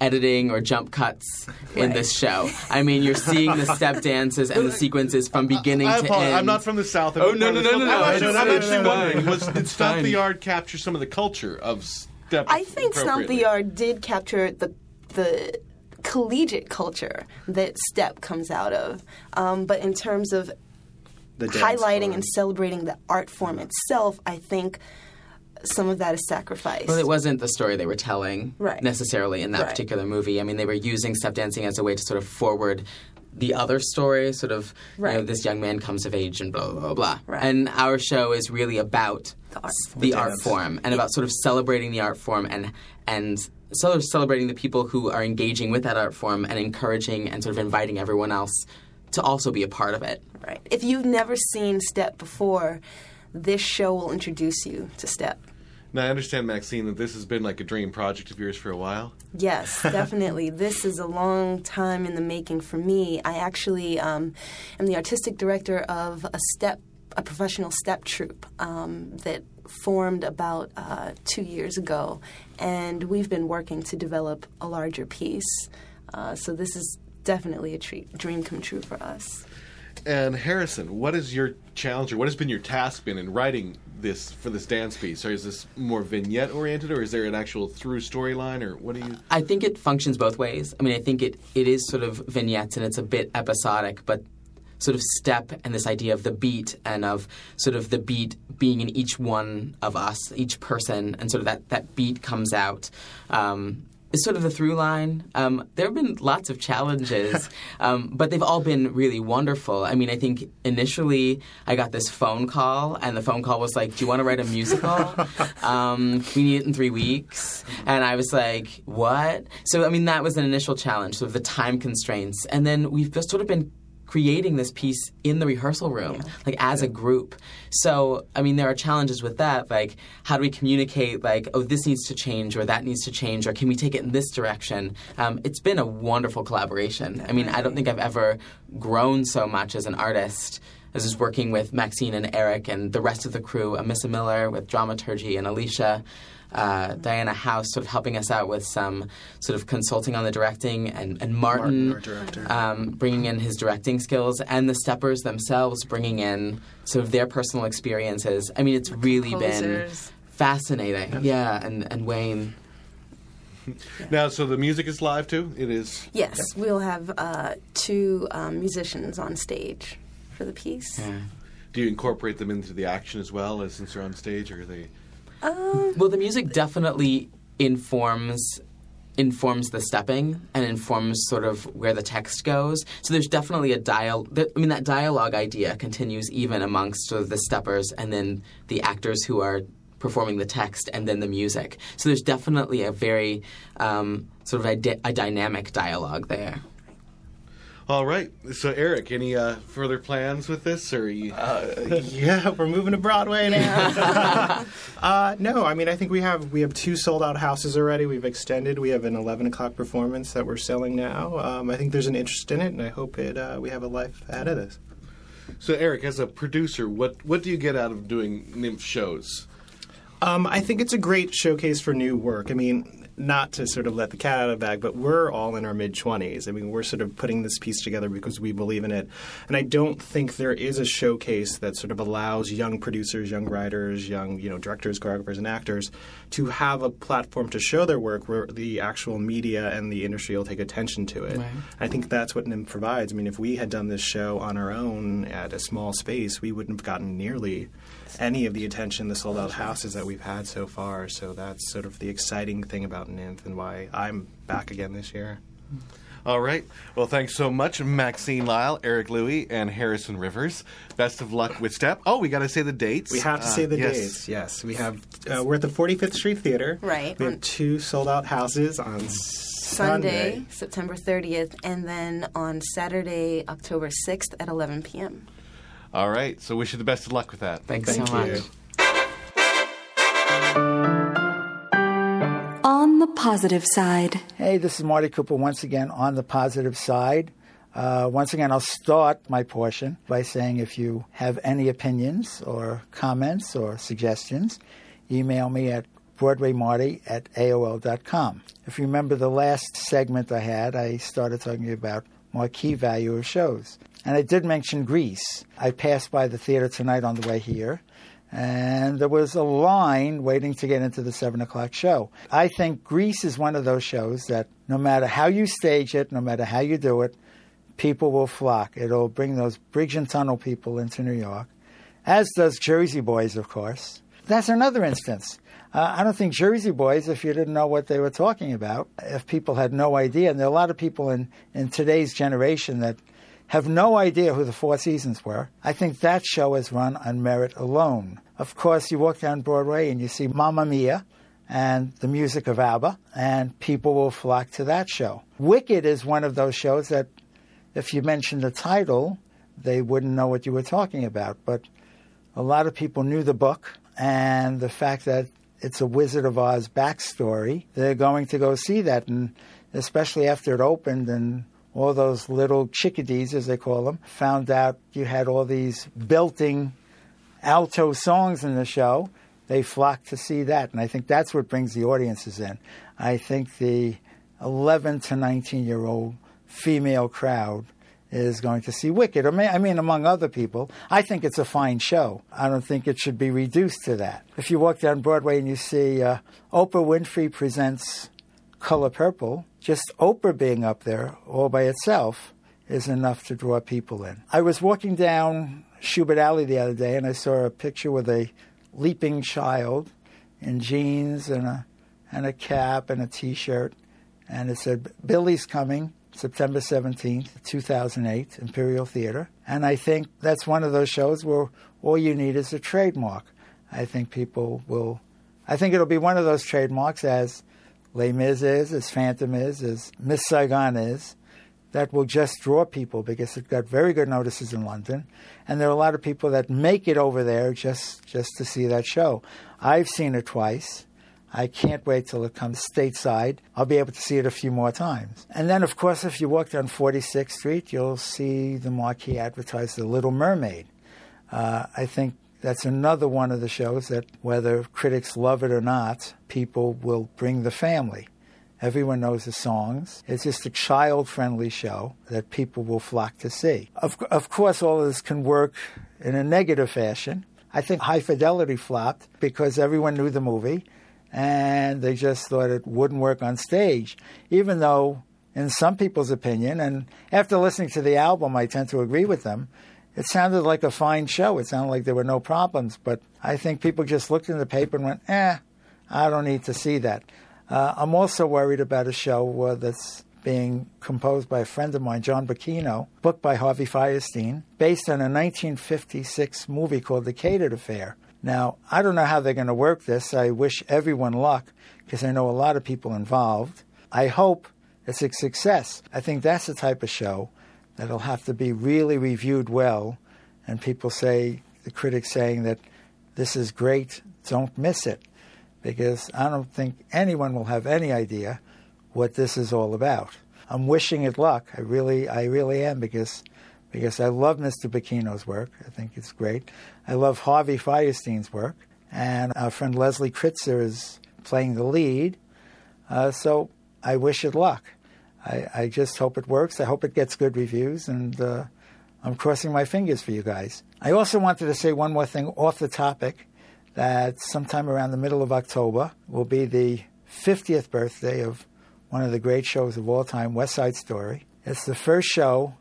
editing or jump cuts in this show. I mean, you're seeing the step dances and the sequences from beginning to end. I'm not from the South. Oh, no. I'm actually wondering, did Stomp the Yard capture some of the culture of step? I think Stomp the Yard did capture the collegiate culture that step comes out of. But in terms of highlighting form and celebrating the art form itself, I think some of that is sacrificed. Well, it wasn't the story they were telling necessarily in that particular movie. I mean, they were using step dancing as a way to sort of forward the other story, sort of, you know, this young man comes of age and blah, blah, blah, blah. Right. And our show is really about the art form and about sort of celebrating the art form and sort of celebrating the people who are engaging with that art form and encouraging and sort of inviting everyone else to also be a part of it. Right. If you've never seen step before, this show will introduce you to step. Now, I understand, Maxine, that this has been like a dream project of yours for a while. Yes, definitely. This is a long time in the making for me. I actually am the artistic director of a professional step troupe that formed about 2 years ago, and we've been working to develop a larger piece. So this is definitely a dream come true for us. And Harrison, what is your challenge, or what has been your task been in writing this for this dance piece? Or is this more vignette oriented, or is there an actual through storyline, or what do you? I think it functions both ways. I mean, I think it is sort of vignettes and it's a bit episodic, but sort of step and this idea of the beat and of sort of the beat being in each one of us, each person, and sort of that beat comes out. It's sort of the through line. There have been lots of challenges, but they've all been really wonderful. I mean, I think initially I got this phone call, and the phone call was like, do you want to write a musical? We need it in 3 weeks. And I was like, what? So, I mean, that was an initial challenge, sort of the time constraints. And then we've just sort of been creating this piece in the rehearsal room, as a group. So, I mean, there are challenges with that, how do we communicate, this needs to change, or that needs to change, or can we take it in this direction? It's been a wonderful collaboration. I mean, I don't think I've ever grown so much as an artist as is working with Maxine and Eric and the rest of the crew, Amissa Miller with dramaturgy and Alicia Diana House sort of helping us out with some sort of consulting on the directing, and Martin our director, bringing in his directing skills, and the steppers themselves bringing in sort of their personal experiences. I mean, it's really been fascinating. Yeah, and Wayne. Now, so the music is live, too? It is? Yes. Yeah. We'll have two musicians on stage for the piece. Yeah. Do you incorporate them into the action as well, as since they're on stage, or are they... Well, the music definitely informs the stepping and informs sort of where the text goes. So there's definitely a that dialogue idea continues even amongst sort of the steppers and then the actors who are performing the text and then the music. So there's definitely a very sort of a dynamic dialogue there. All right. So, Eric, any further plans with this? Or yeah, we're moving to Broadway now. No, I mean, I think we have two sold-out houses already. We've extended. We have an 11 o'clock performance that we're selling now. I think there's an interest in it, and I hope we have a life out of this. So, Eric, as a producer, what do you get out of doing NYMF shows? I think it's a great showcase for new work. I mean... not to sort of let the cat out of the bag, but we're all in our mid-20s. I mean, we're sort of putting this piece together because we believe in it. And I don't think there is a showcase that sort of allows young producers, young writers, young, directors, choreographers, and actors to have a platform to show their work where the actual media and the industry will take attention to it. Right. I think that's what NYMF provides. I mean, if we had done this show on our own at a small space, we wouldn't have gotten nearly any of the attention, the sold-out houses that we've had so far. So that's sort of the exciting thing about NYMF and why I'm back again this year. All right. Well, thanks so much, Maxine Lyle, Eric Louie, and Harrison Rivers. Best of luck with Step. Oh, we got to say the dates. We have to say the dates, yes. We have, we're at the 45th Street Theater. Right. We have two sold-out houses on Sunday, September 30th, and then on Saturday, October 6th at 11 p.m. All right. So wish you the best of luck with that. Thank you so much. On the positive side. Hey, this is Marty Cooper once again on the positive side. Once again, I'll start my portion by saying if you have any opinions or comments or suggestions, email me at BroadwayMarty@AOL.com. If you remember the last segment I had, I started talking about marquee value of shows. And I did mention Grease. I passed by the theater tonight on the way here, and there was a line waiting to get into the 7 o'clock show. I think Grease is one of those shows that no matter how you stage it, no matter how you do it, people will flock. It'll bring those bridge and tunnel people into New York, as does Jersey Boys, of course. That's another instance. I don't think Jersey Boys, if you didn't know what they were talking about, if people had no idea, and there are a lot of people in today's generation that have no idea who the Four Seasons were. I think that show is run on merit alone. Of course, you walk down Broadway and you see Mamma Mia and the music of ABBA, and people will flock to that show. Wicked is one of those shows that if you mentioned the title, they wouldn't know what you were talking about. But a lot of people knew the book, and the fact that it's a Wizard of Oz backstory, they're going to go see that, and especially after it opened and all those little chickadees, as they call them, found out you had all these belting alto songs in the show. They flocked to see that, and I think that's what brings the audiences in. I think the 11 to 19-year-old female crowd is going to see Wicked. I mean, among other people, I think it's a fine show. I don't think it should be reduced to that. If you walk down Broadway and you see Oprah Winfrey presents Color Purple, just Oprah being up there all by itself is enough to draw people in. I was walking down Schubert Alley the other day, and I saw a picture with a leaping child in jeans and a cap and a T-shirt, and it said, "Billy's coming, September 17th, 2008, Imperial Theater." And I think that's one of those shows where all you need is a trademark. I think it'll be one of those trademarks as Les Mis is, as Phantom is, as Miss Saigon is, that will just draw people because it got very good notices in London. And there are a lot of people that make it over there just to see that show. I've seen it twice. I can't wait till it comes stateside. I'll be able to see it a few more times. And then, of course, if you walk down 46th Street, you'll see the marquee advertised, The Little Mermaid. I think that's another one of the shows that, whether critics love it or not, people will bring the family. Everyone knows the songs. It's just a child-friendly show that people will flock to see. Of course, all of this can work in a negative fashion. I think High Fidelity flopped because everyone knew the movie, and they just thought it wouldn't work on stage, even though, in some people's opinion, and after listening to the album, I tend to agree with them, it sounded like a fine show. It sounded like there were no problems, but I think people just looked in the paper and went, I don't need to see that. I'm also worried about a show that's being composed by a friend of mine, John Bacchino, booked by Harvey Fierstein, based on a 1956 movie called The Catered Affair. Now, I don't know how they're going to work this. I wish everyone luck, because I know a lot of people involved. I hope it's a success. I think that's the type of show that'll have to be really reviewed well, and people say, the critics saying that this is great, don't miss it, because I don't think anyone will have any idea what this is all about. I'm wishing it luck. I really am, because I love Mr. Bacchino's work. I think it's great. I love Harvey Fierstein's work, and our friend Leslie Kritzer is playing the lead. So I wish it luck. I just hope it works. I hope it gets good reviews, and I'm crossing my fingers for you guys. I also wanted to say one more thing off the topic, that sometime around the middle of October will be the 50th birthday of one of the great shows of all time, West Side Story. It's the first show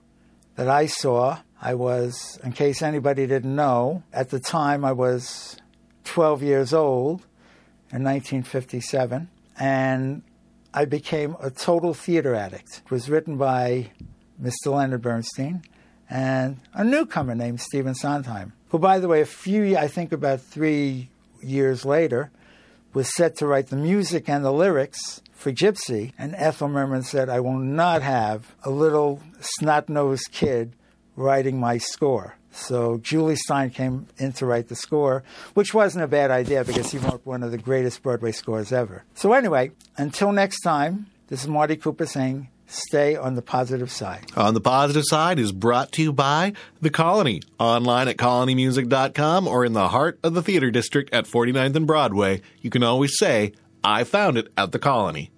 that I saw. I was, in case anybody didn't know, at the time I was 12 years old in 1957, and I became a total theater addict. It was written by Mr. Leonard Bernstein and a newcomer named Stephen Sondheim, who, by the way, about 3 years later, was set to write the music and the lyrics for Gypsy. And Ethel Merman said, I will not have a little snot-nosed kid writing my score. So Julie Stein came in to write the score, which wasn't a bad idea because he wrote one of the greatest Broadway scores ever. So anyway, until next time, this is Marty Cooper saying, stay on the positive side. On the Positive Side is brought to you by The Colony, online at colonymusic.com or in the heart of the theater district at 49th and Broadway. You can always say, I found it at The Colony.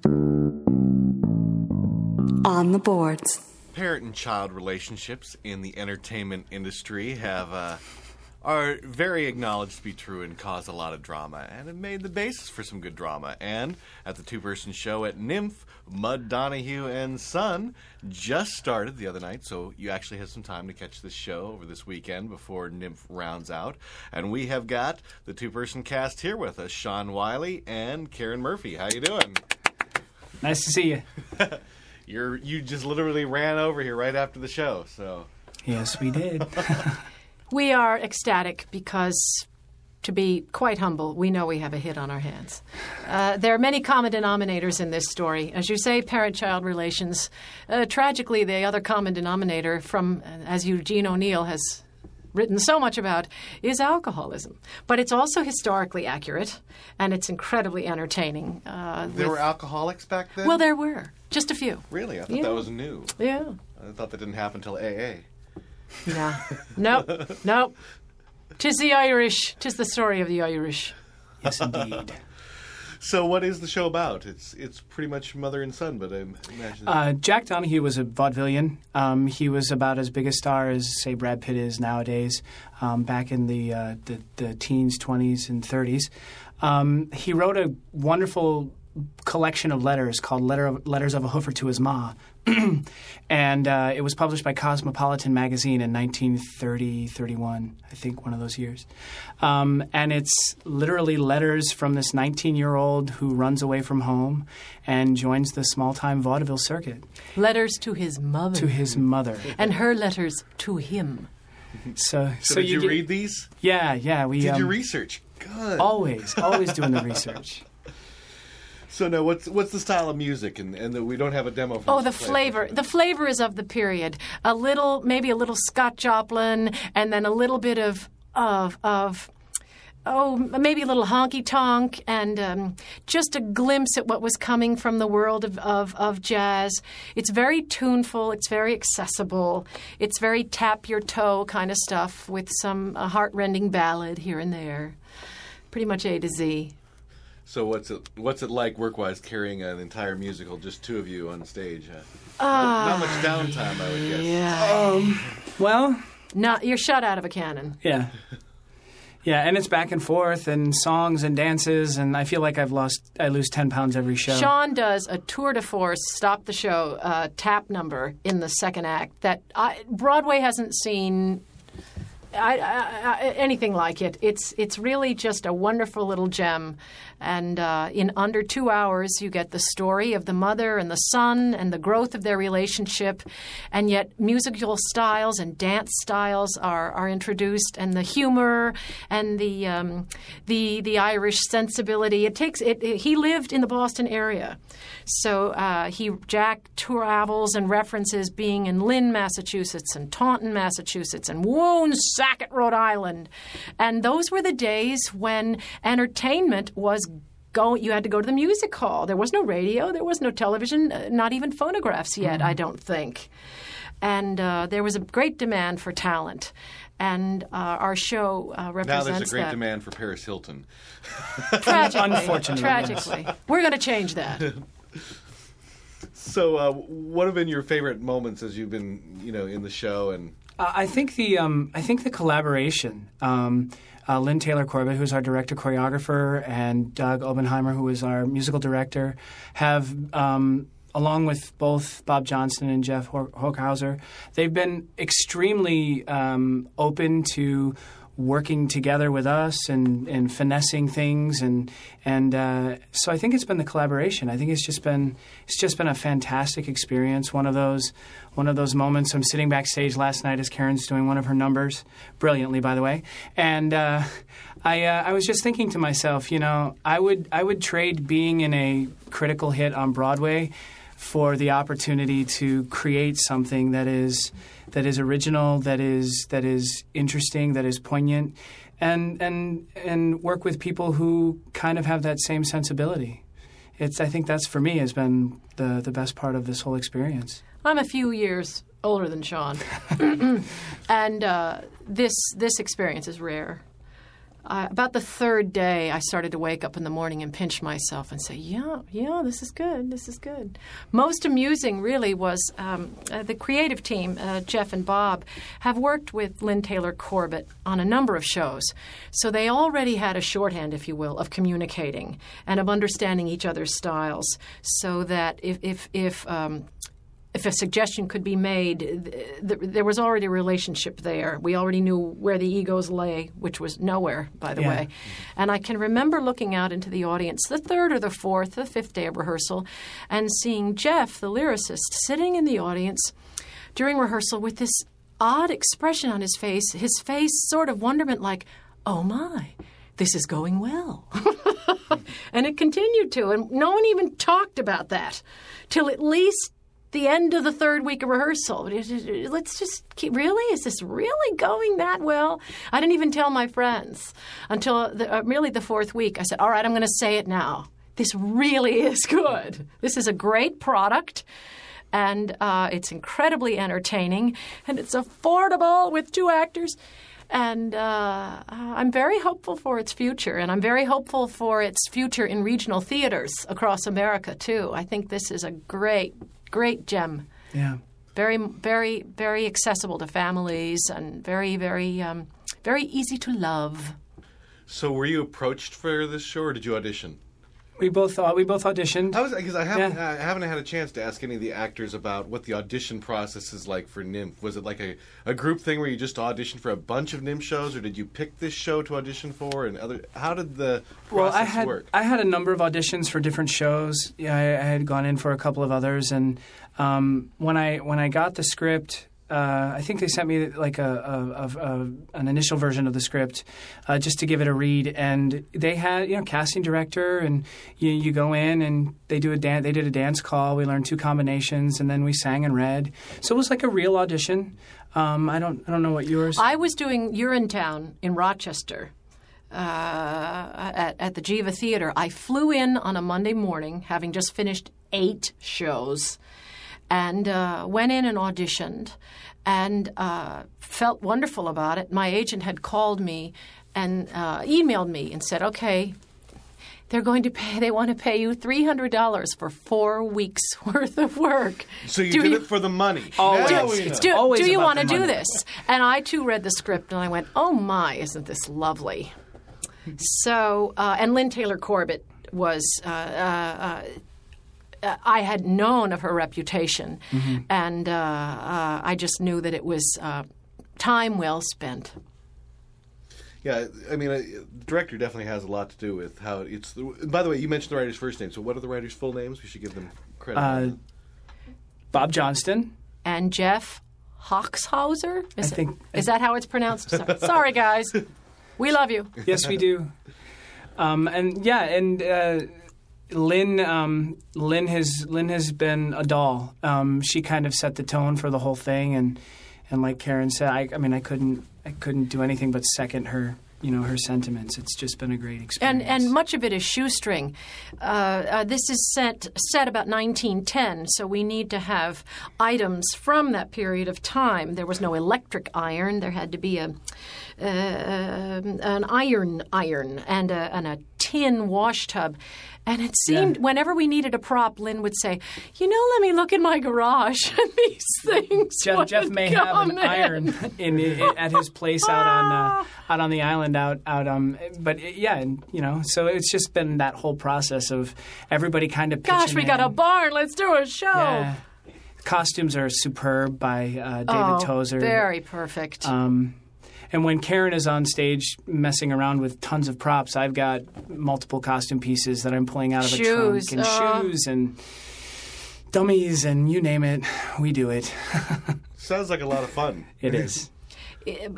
On the boards. Parent and child relationships in the entertainment industry are very acknowledged to be true and cause a lot of drama, and it made the basis for some good drama. And at the two-person show at NYMF, Mud Donahue and Son just started the other night, so you actually have some time to catch this show over this weekend before NYMF rounds out. And we have got the two-person cast here with us, Sean Wiley and Karen Murphy. How you doing? Nice to see you. You just literally ran over here right after the show, so... Yes, we did. We are ecstatic because, to be quite humble, we know we have a hit on our hands. There are many common denominators in this story. As you say, parent-child relations. Tragically, the other common denominator from, as Eugene O'Neill has written so much about, is alcoholism. But it's also historically accurate, and it's incredibly entertaining. There were alcoholics back then? Well, there were. Just a few. Really? I thought that was new. Yeah. I thought that didn't happen until AA. Yeah. Nope. 'Tis the Irish. 'Tis the story of the Irish. Yes, indeed. So what is the show about? It's pretty much mother and son, but I imagine... Jack Donahue was a vaudevillian. He was about as big a star as, say, Brad Pitt is nowadays, back in the teens, 20s, and 30s. He wrote a wonderful collection of letters called Letters of a Hoofer to His Ma. And it was published by Cosmopolitan magazine in 1930-31, I think, one of those years. And it's literally letters from this 19-year-old who runs away from home and joins the small-time vaudeville circuit. Letters to his mother. To his mother. And her letters to him. So did you read these? Yeah. Did you research? Good. Always doing the research. So now, what's the style of music? And we don't have a demo for the flavor. The flavor is of the period. Maybe a little Scott Joplin, and then a little bit of maybe a little honky-tonk, and just a glimpse at what was coming from the world of jazz. It's very tuneful. It's very accessible. It's very tap-your-toe kind of stuff with some heart-rending ballad here and there. Pretty much A to Z. So what's it like work-wise carrying an entire musical, just two of you on stage? Not much downtime, I would guess. Yeah. Well, you're shot out of a cannon. Yeah. Yeah, and it's back and forth and songs and dances, and I feel like I lose 10 pounds every show. Sean does a tour de force, stop the show, tap number in the second act that Broadway hasn't seen anything like it. It's really just a wonderful little gem. And in under 2 hours, you get the story of the mother and the son and the growth of their relationship. And yet musical styles and dance styles are introduced, and the humor and the Irish sensibility. He lived in the Boston area. So Jack travels and references being in Lynn, Massachusetts, and Taunton, Massachusetts, and Woonsocket, Rhode Island. And those were the days when entertainment was you had to go to the music hall. There was no radio. There was no television, not even phonographs yet, I don't think. And there was a great demand for talent. And our show represents that. Now there's a great demand for Paris Hilton. Tragically. Unfortunately. Tragically. We're going to change that. So what have been your favorite moments as you've been, in the show? And I think the collaboration. Lynn Taylor Corbett, who's our director choreographer, and Doug Obenheimer, who is our musical director, have, along with both Bob Johnston and Jeff Hochhauser, they've been extremely open to working together with us and finessing things, and so I think it's been the collaboration. I think it's just been a fantastic experience. One of those moments. I'm sitting backstage last night as Karen's doing one of her numbers, brilliantly, by the way. And I was just thinking to myself, I would trade being in a critical hit on Broadway for the opportunity to create something that is original, that is interesting, that is poignant, and work with people who kind of have that same sensibility. I think that's, for me, has been the best part of this whole experience. I'm a few years older than Sean, and this experience is rare. About the third day, I started to wake up in the morning and pinch myself and say, yeah, this is good. Most amusing really was the creative team, Jeff and Bob, have worked with Lynn Taylor Corbett on a number of shows. So they already had a shorthand, if you will, of communicating and of understanding each other's styles, so that if a suggestion could be made, there was already a relationship there. We already knew where the egos lay, which was nowhere, by the way. And I can remember looking out into the audience the third or the fourth, the fifth day of rehearsal, and seeing Jeff, the lyricist, sitting in the audience during rehearsal with this odd expression on his face sort of wonderment, like, oh my, this is going well. And it continued to, and no one even talked about that till at least the end of the third week of rehearsal. Let's just keep, really? Is this really going that well? I didn't even tell my friends until really the fourth week. I said, all right, I'm going to say it now. This really is good. This is a great product, and it's incredibly entertaining, and it's affordable with two actors. And I'm very hopeful for its future, and I'm very hopeful for its future in regional theaters across America, too. I think this is a great gem. Yeah. Very, very, very accessible to families, and very, very, very easy to love. So were you approached for this show, or did you audition? We both auditioned. Because I haven't had a chance to ask any of the actors about what the audition process is like for NYMF. Was it like a group thing where you just auditioned for a bunch of NYMF shows, or did you pick this show to audition for? And how did the process work? I had a number of auditions for different shows. Yeah, I had gone in for a couple of others, and when I got the script, I think they sent me like an initial version of the script just to give it a read, and they had casting director, and you go in and they did a dance call. We learned two combinations, and then we sang and read. So it was like a real audition. I don't know what yours. I was doing Urinetown in Rochester. At the Jiva Theater. I flew in on a Monday morning, having just finished 8 shows. And went in and auditioned, and felt wonderful about it. My agent had called me and emailed me and said, okay, they're going to pay, they want to pay you $300 for 4 weeks worth of work. So you did it for the money. Always. Do you want to do this? And I too read the script and I went, oh my, isn't this lovely? So, and Lynn Taylor Corbett was, I had known of her reputation, mm-hmm. and I just knew that it was time well spent. Yeah, I mean, the director definitely has a lot to do with how it's... By the way, you mentioned the writer's first name, so what are the writer's full names? We should give them credit. Bob Johnston. And Jeff Hoxhauser? Is that how it's pronounced? Sorry, guys. We love you. Yes, we do. Lynn has been a doll. She kind of set the tone for the whole thing, and like Karen said, I couldn't do anything but second her, her sentiments. It's just been a great experience. And much of it is shoestring. This is set about 1910, so we need to have items from that period of time. There was no electric iron. There had to be an iron and a tin wash tub. And it seemed whenever we needed a prop, Lynn would say, let me look in my garage and these things. Jeff may have an iron at his place out on the island so it's just been that whole process of everybody kind of pitching in. Gosh, we got a barn. Let's do a show. Yeah. Costumes are superb by David Tozer. Very perfect. And when Karen is on stage messing around with tons of props, I've got multiple costume pieces that I'm pulling out of a trunk and shoes and dummies and you name it. We do it. Sounds like a lot of fun. It is.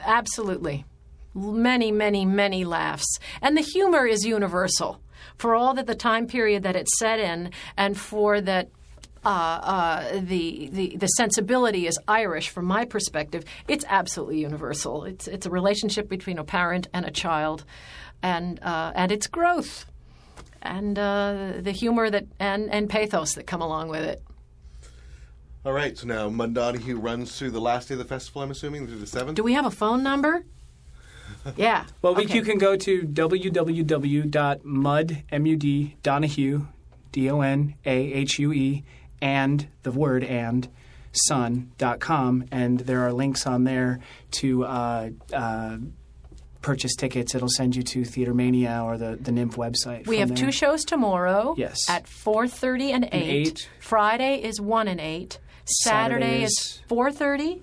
Absolutely. Many, many, many laughs. And the humor is universal for all that the time period that it's set in and for that. The sensibility is Irish from my perspective. It's absolutely universal. It's a relationship between a parent and a child, and its growth, and the humor that and pathos that come along with it. All right. So now Mud Donahue runs through the last day of the festival. I'm assuming through the 7th. Do we have a phone number? Yeah. Well, you can go to www.mudDonahue and the word and son.com, and there are links on there to purchase tickets. It'll send you to Theater Mania or the NYMF website. We have 2 shows tomorrow at 4:30 and 8. Friday is 1 and 8. Saturday is 4:30.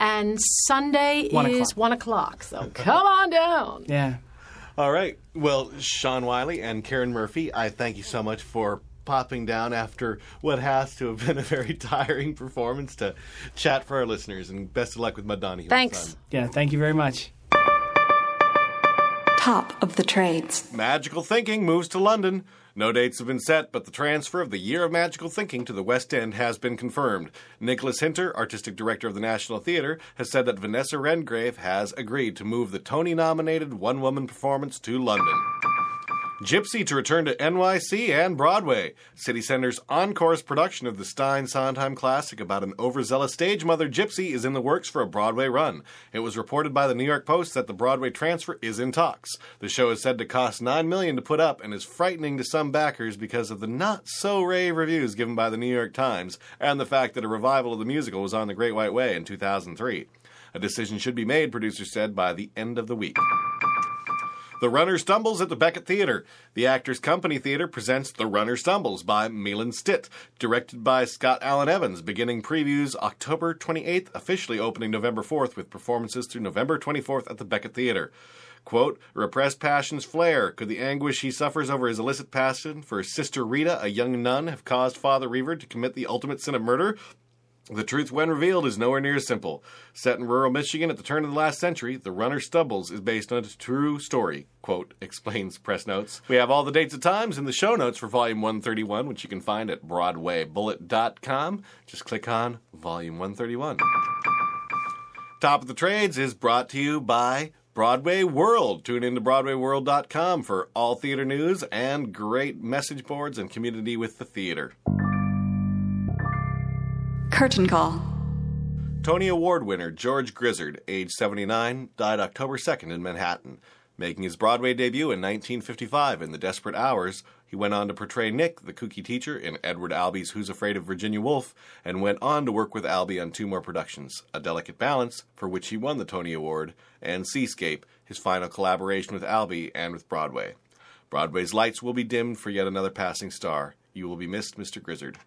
And Sunday is 1 o'clock. So come on down. Yeah. All right. Well, Sean Wiley and Karen Murphy, I thank you so much for popping down after what has to have been a very tiring performance to chat for our listeners, and best of luck with Mud Donahue. Thanks. Yeah, thank you very much. Top of the trades. Magical Thinking moves to London. No dates have been set, but the transfer of the Year of Magical Thinking to the West End has been confirmed. Nicholas Hinter, Artistic Director of the National Theatre, has said that Vanessa Redgrave has agreed to move the Tony-nominated one-woman performance to London. Gypsy to return to NYC and Broadway. City Center's encores production of the Stein-Sondheim classic about an overzealous stage mother, Gypsy, is in the works for a Broadway run. It was reported by the New York Post that the Broadway transfer is in talks. The show is said to cost $9 million to put up and is frightening to some backers because of the not-so-rave reviews given by the New York Times and the fact that a revival of the musical was on the Great White Way in 2003. A decision should be made, producers said, by the end of the week. The Runner Stumbles at the Beckett Theater. The Actors Company Theater presents The Runner Stumbles by Milan Stitt, directed by Scott Allen Evans, beginning previews October 28th, officially opening November 4th with performances through November 24th at the Beckett Theater. Quote, repressed passions flare. Could the anguish he suffers over his illicit passion for his sister Rita, a young nun, have caused Father Revere to commit the ultimate sin of murder? The truth, when revealed, is nowhere near simple. Set in rural Michigan at the turn of the last century, The Runner Stumbles is based on a true story, quote, explains press notes. We have all the dates and times in the show notes for Volume 131, which you can find at BroadwayBullet.com. Just click on Volume 131. Top of the Trades is brought to you by Broadway World. Tune in to BroadwayWorld.com for all theater news and great message boards and community with the theater. Curtain Call. Tony Award winner George Grizzard, age 79, died October 2nd in Manhattan. Making his Broadway debut in 1955 in The Desperate Hours, he went on to portray Nick, the kooky teacher, in Edward Albee's Who's Afraid of Virginia Woolf, and went on to work with Albee on two more productions, A Delicate Balance, for which he won the Tony Award, and Seascape, his final collaboration with Albee and with Broadway. Broadway's lights will be dimmed for yet another passing star. You will be missed, Mr. Grizzard.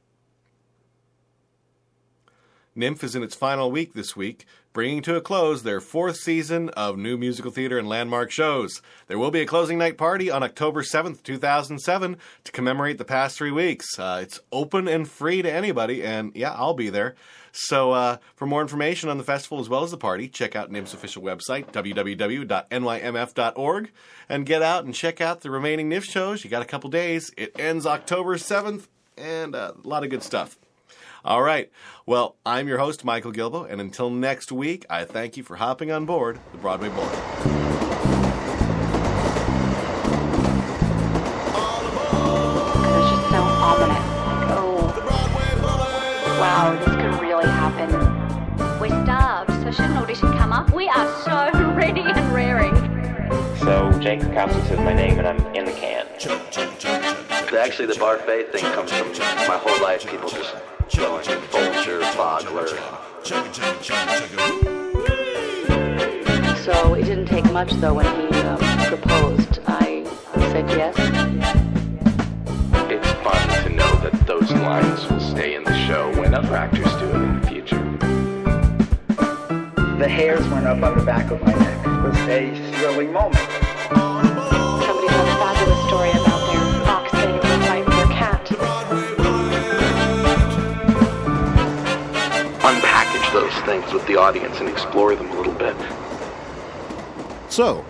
NYMF is in its final week this week, bringing to a close their fourth season of new musical theater and landmark shows. There will be a closing night party on October 7th, 2007 to commemorate the past 3 weeks. It's open and free to anybody, and yeah, I'll be there. So for more information on the festival as well as the party, check out NYMF's official website, www.nymf.org, and get out and check out the remaining NYMF shows. You got a couple days. It ends October 7th, and a lot of good stuff. All right. Well, I'm your host, Michael Gilbo, and until next week, I thank you for hopping on board the Broadway Bullet. So Jake Kowski says my name, and I'm in the can. Actually, the bar fade thing comes from my whole life. People just going Folger, Fogler. So it didn't take much, though, when he proposed. I said yes. It's fun to know that those lines will stay in the show when other actors do it in the future. The hairs went up on the back of my neck. Was a thrilling moment. Somebody told a fabulous story about their fox getting into a fight with their cat. Unpackage those things with the audience and explore them a little bit. So,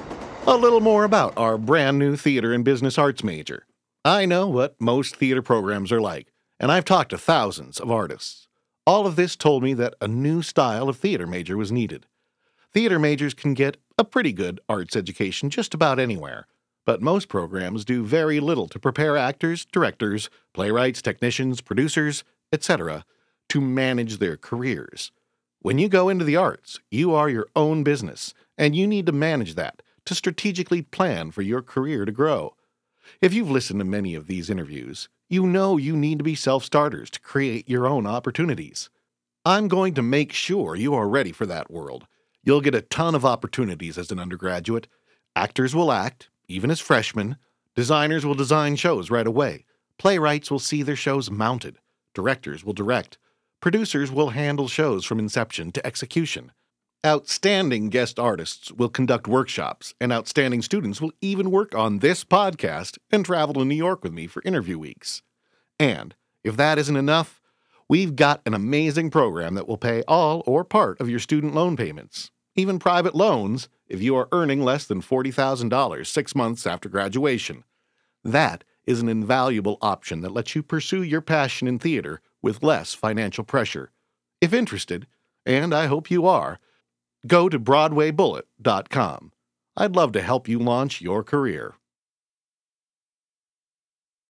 a little more about our brand new theater and business arts major. I know what most theater programs are like, and I've talked to thousands of artists. All of this told me that a new style of theater major was needed. Theater majors can get a pretty good arts education just about anywhere, but most programs do very little to prepare actors, directors, playwrights, technicians, producers, etc., to manage their careers. When you go into the arts, you are your own business, and you need to manage that to strategically plan for your career to grow. If you've listened to many of these interviews, you know you need to be self-starters to create your own opportunities. I'm going to make sure you are ready for that world. You'll get a ton of opportunities as an undergraduate. Actors will act, even as freshmen. Designers will design shows right away. Playwrights will see their shows mounted. Directors will direct. Producers will handle shows from inception to execution. Outstanding guest artists will conduct workshops, and outstanding students will even work on this podcast and travel to New York with me for interview weeks. And if that isn't enough, we've got an amazing program that will pay all or part of your student loan payments, even private loans, if you are earning less than $40,000 6 months after graduation. That is an invaluable option that lets you pursue your passion in theater with less financial pressure. If interested, and I hope you are, go to BroadwayBullet.com. I'd love to help you launch your career.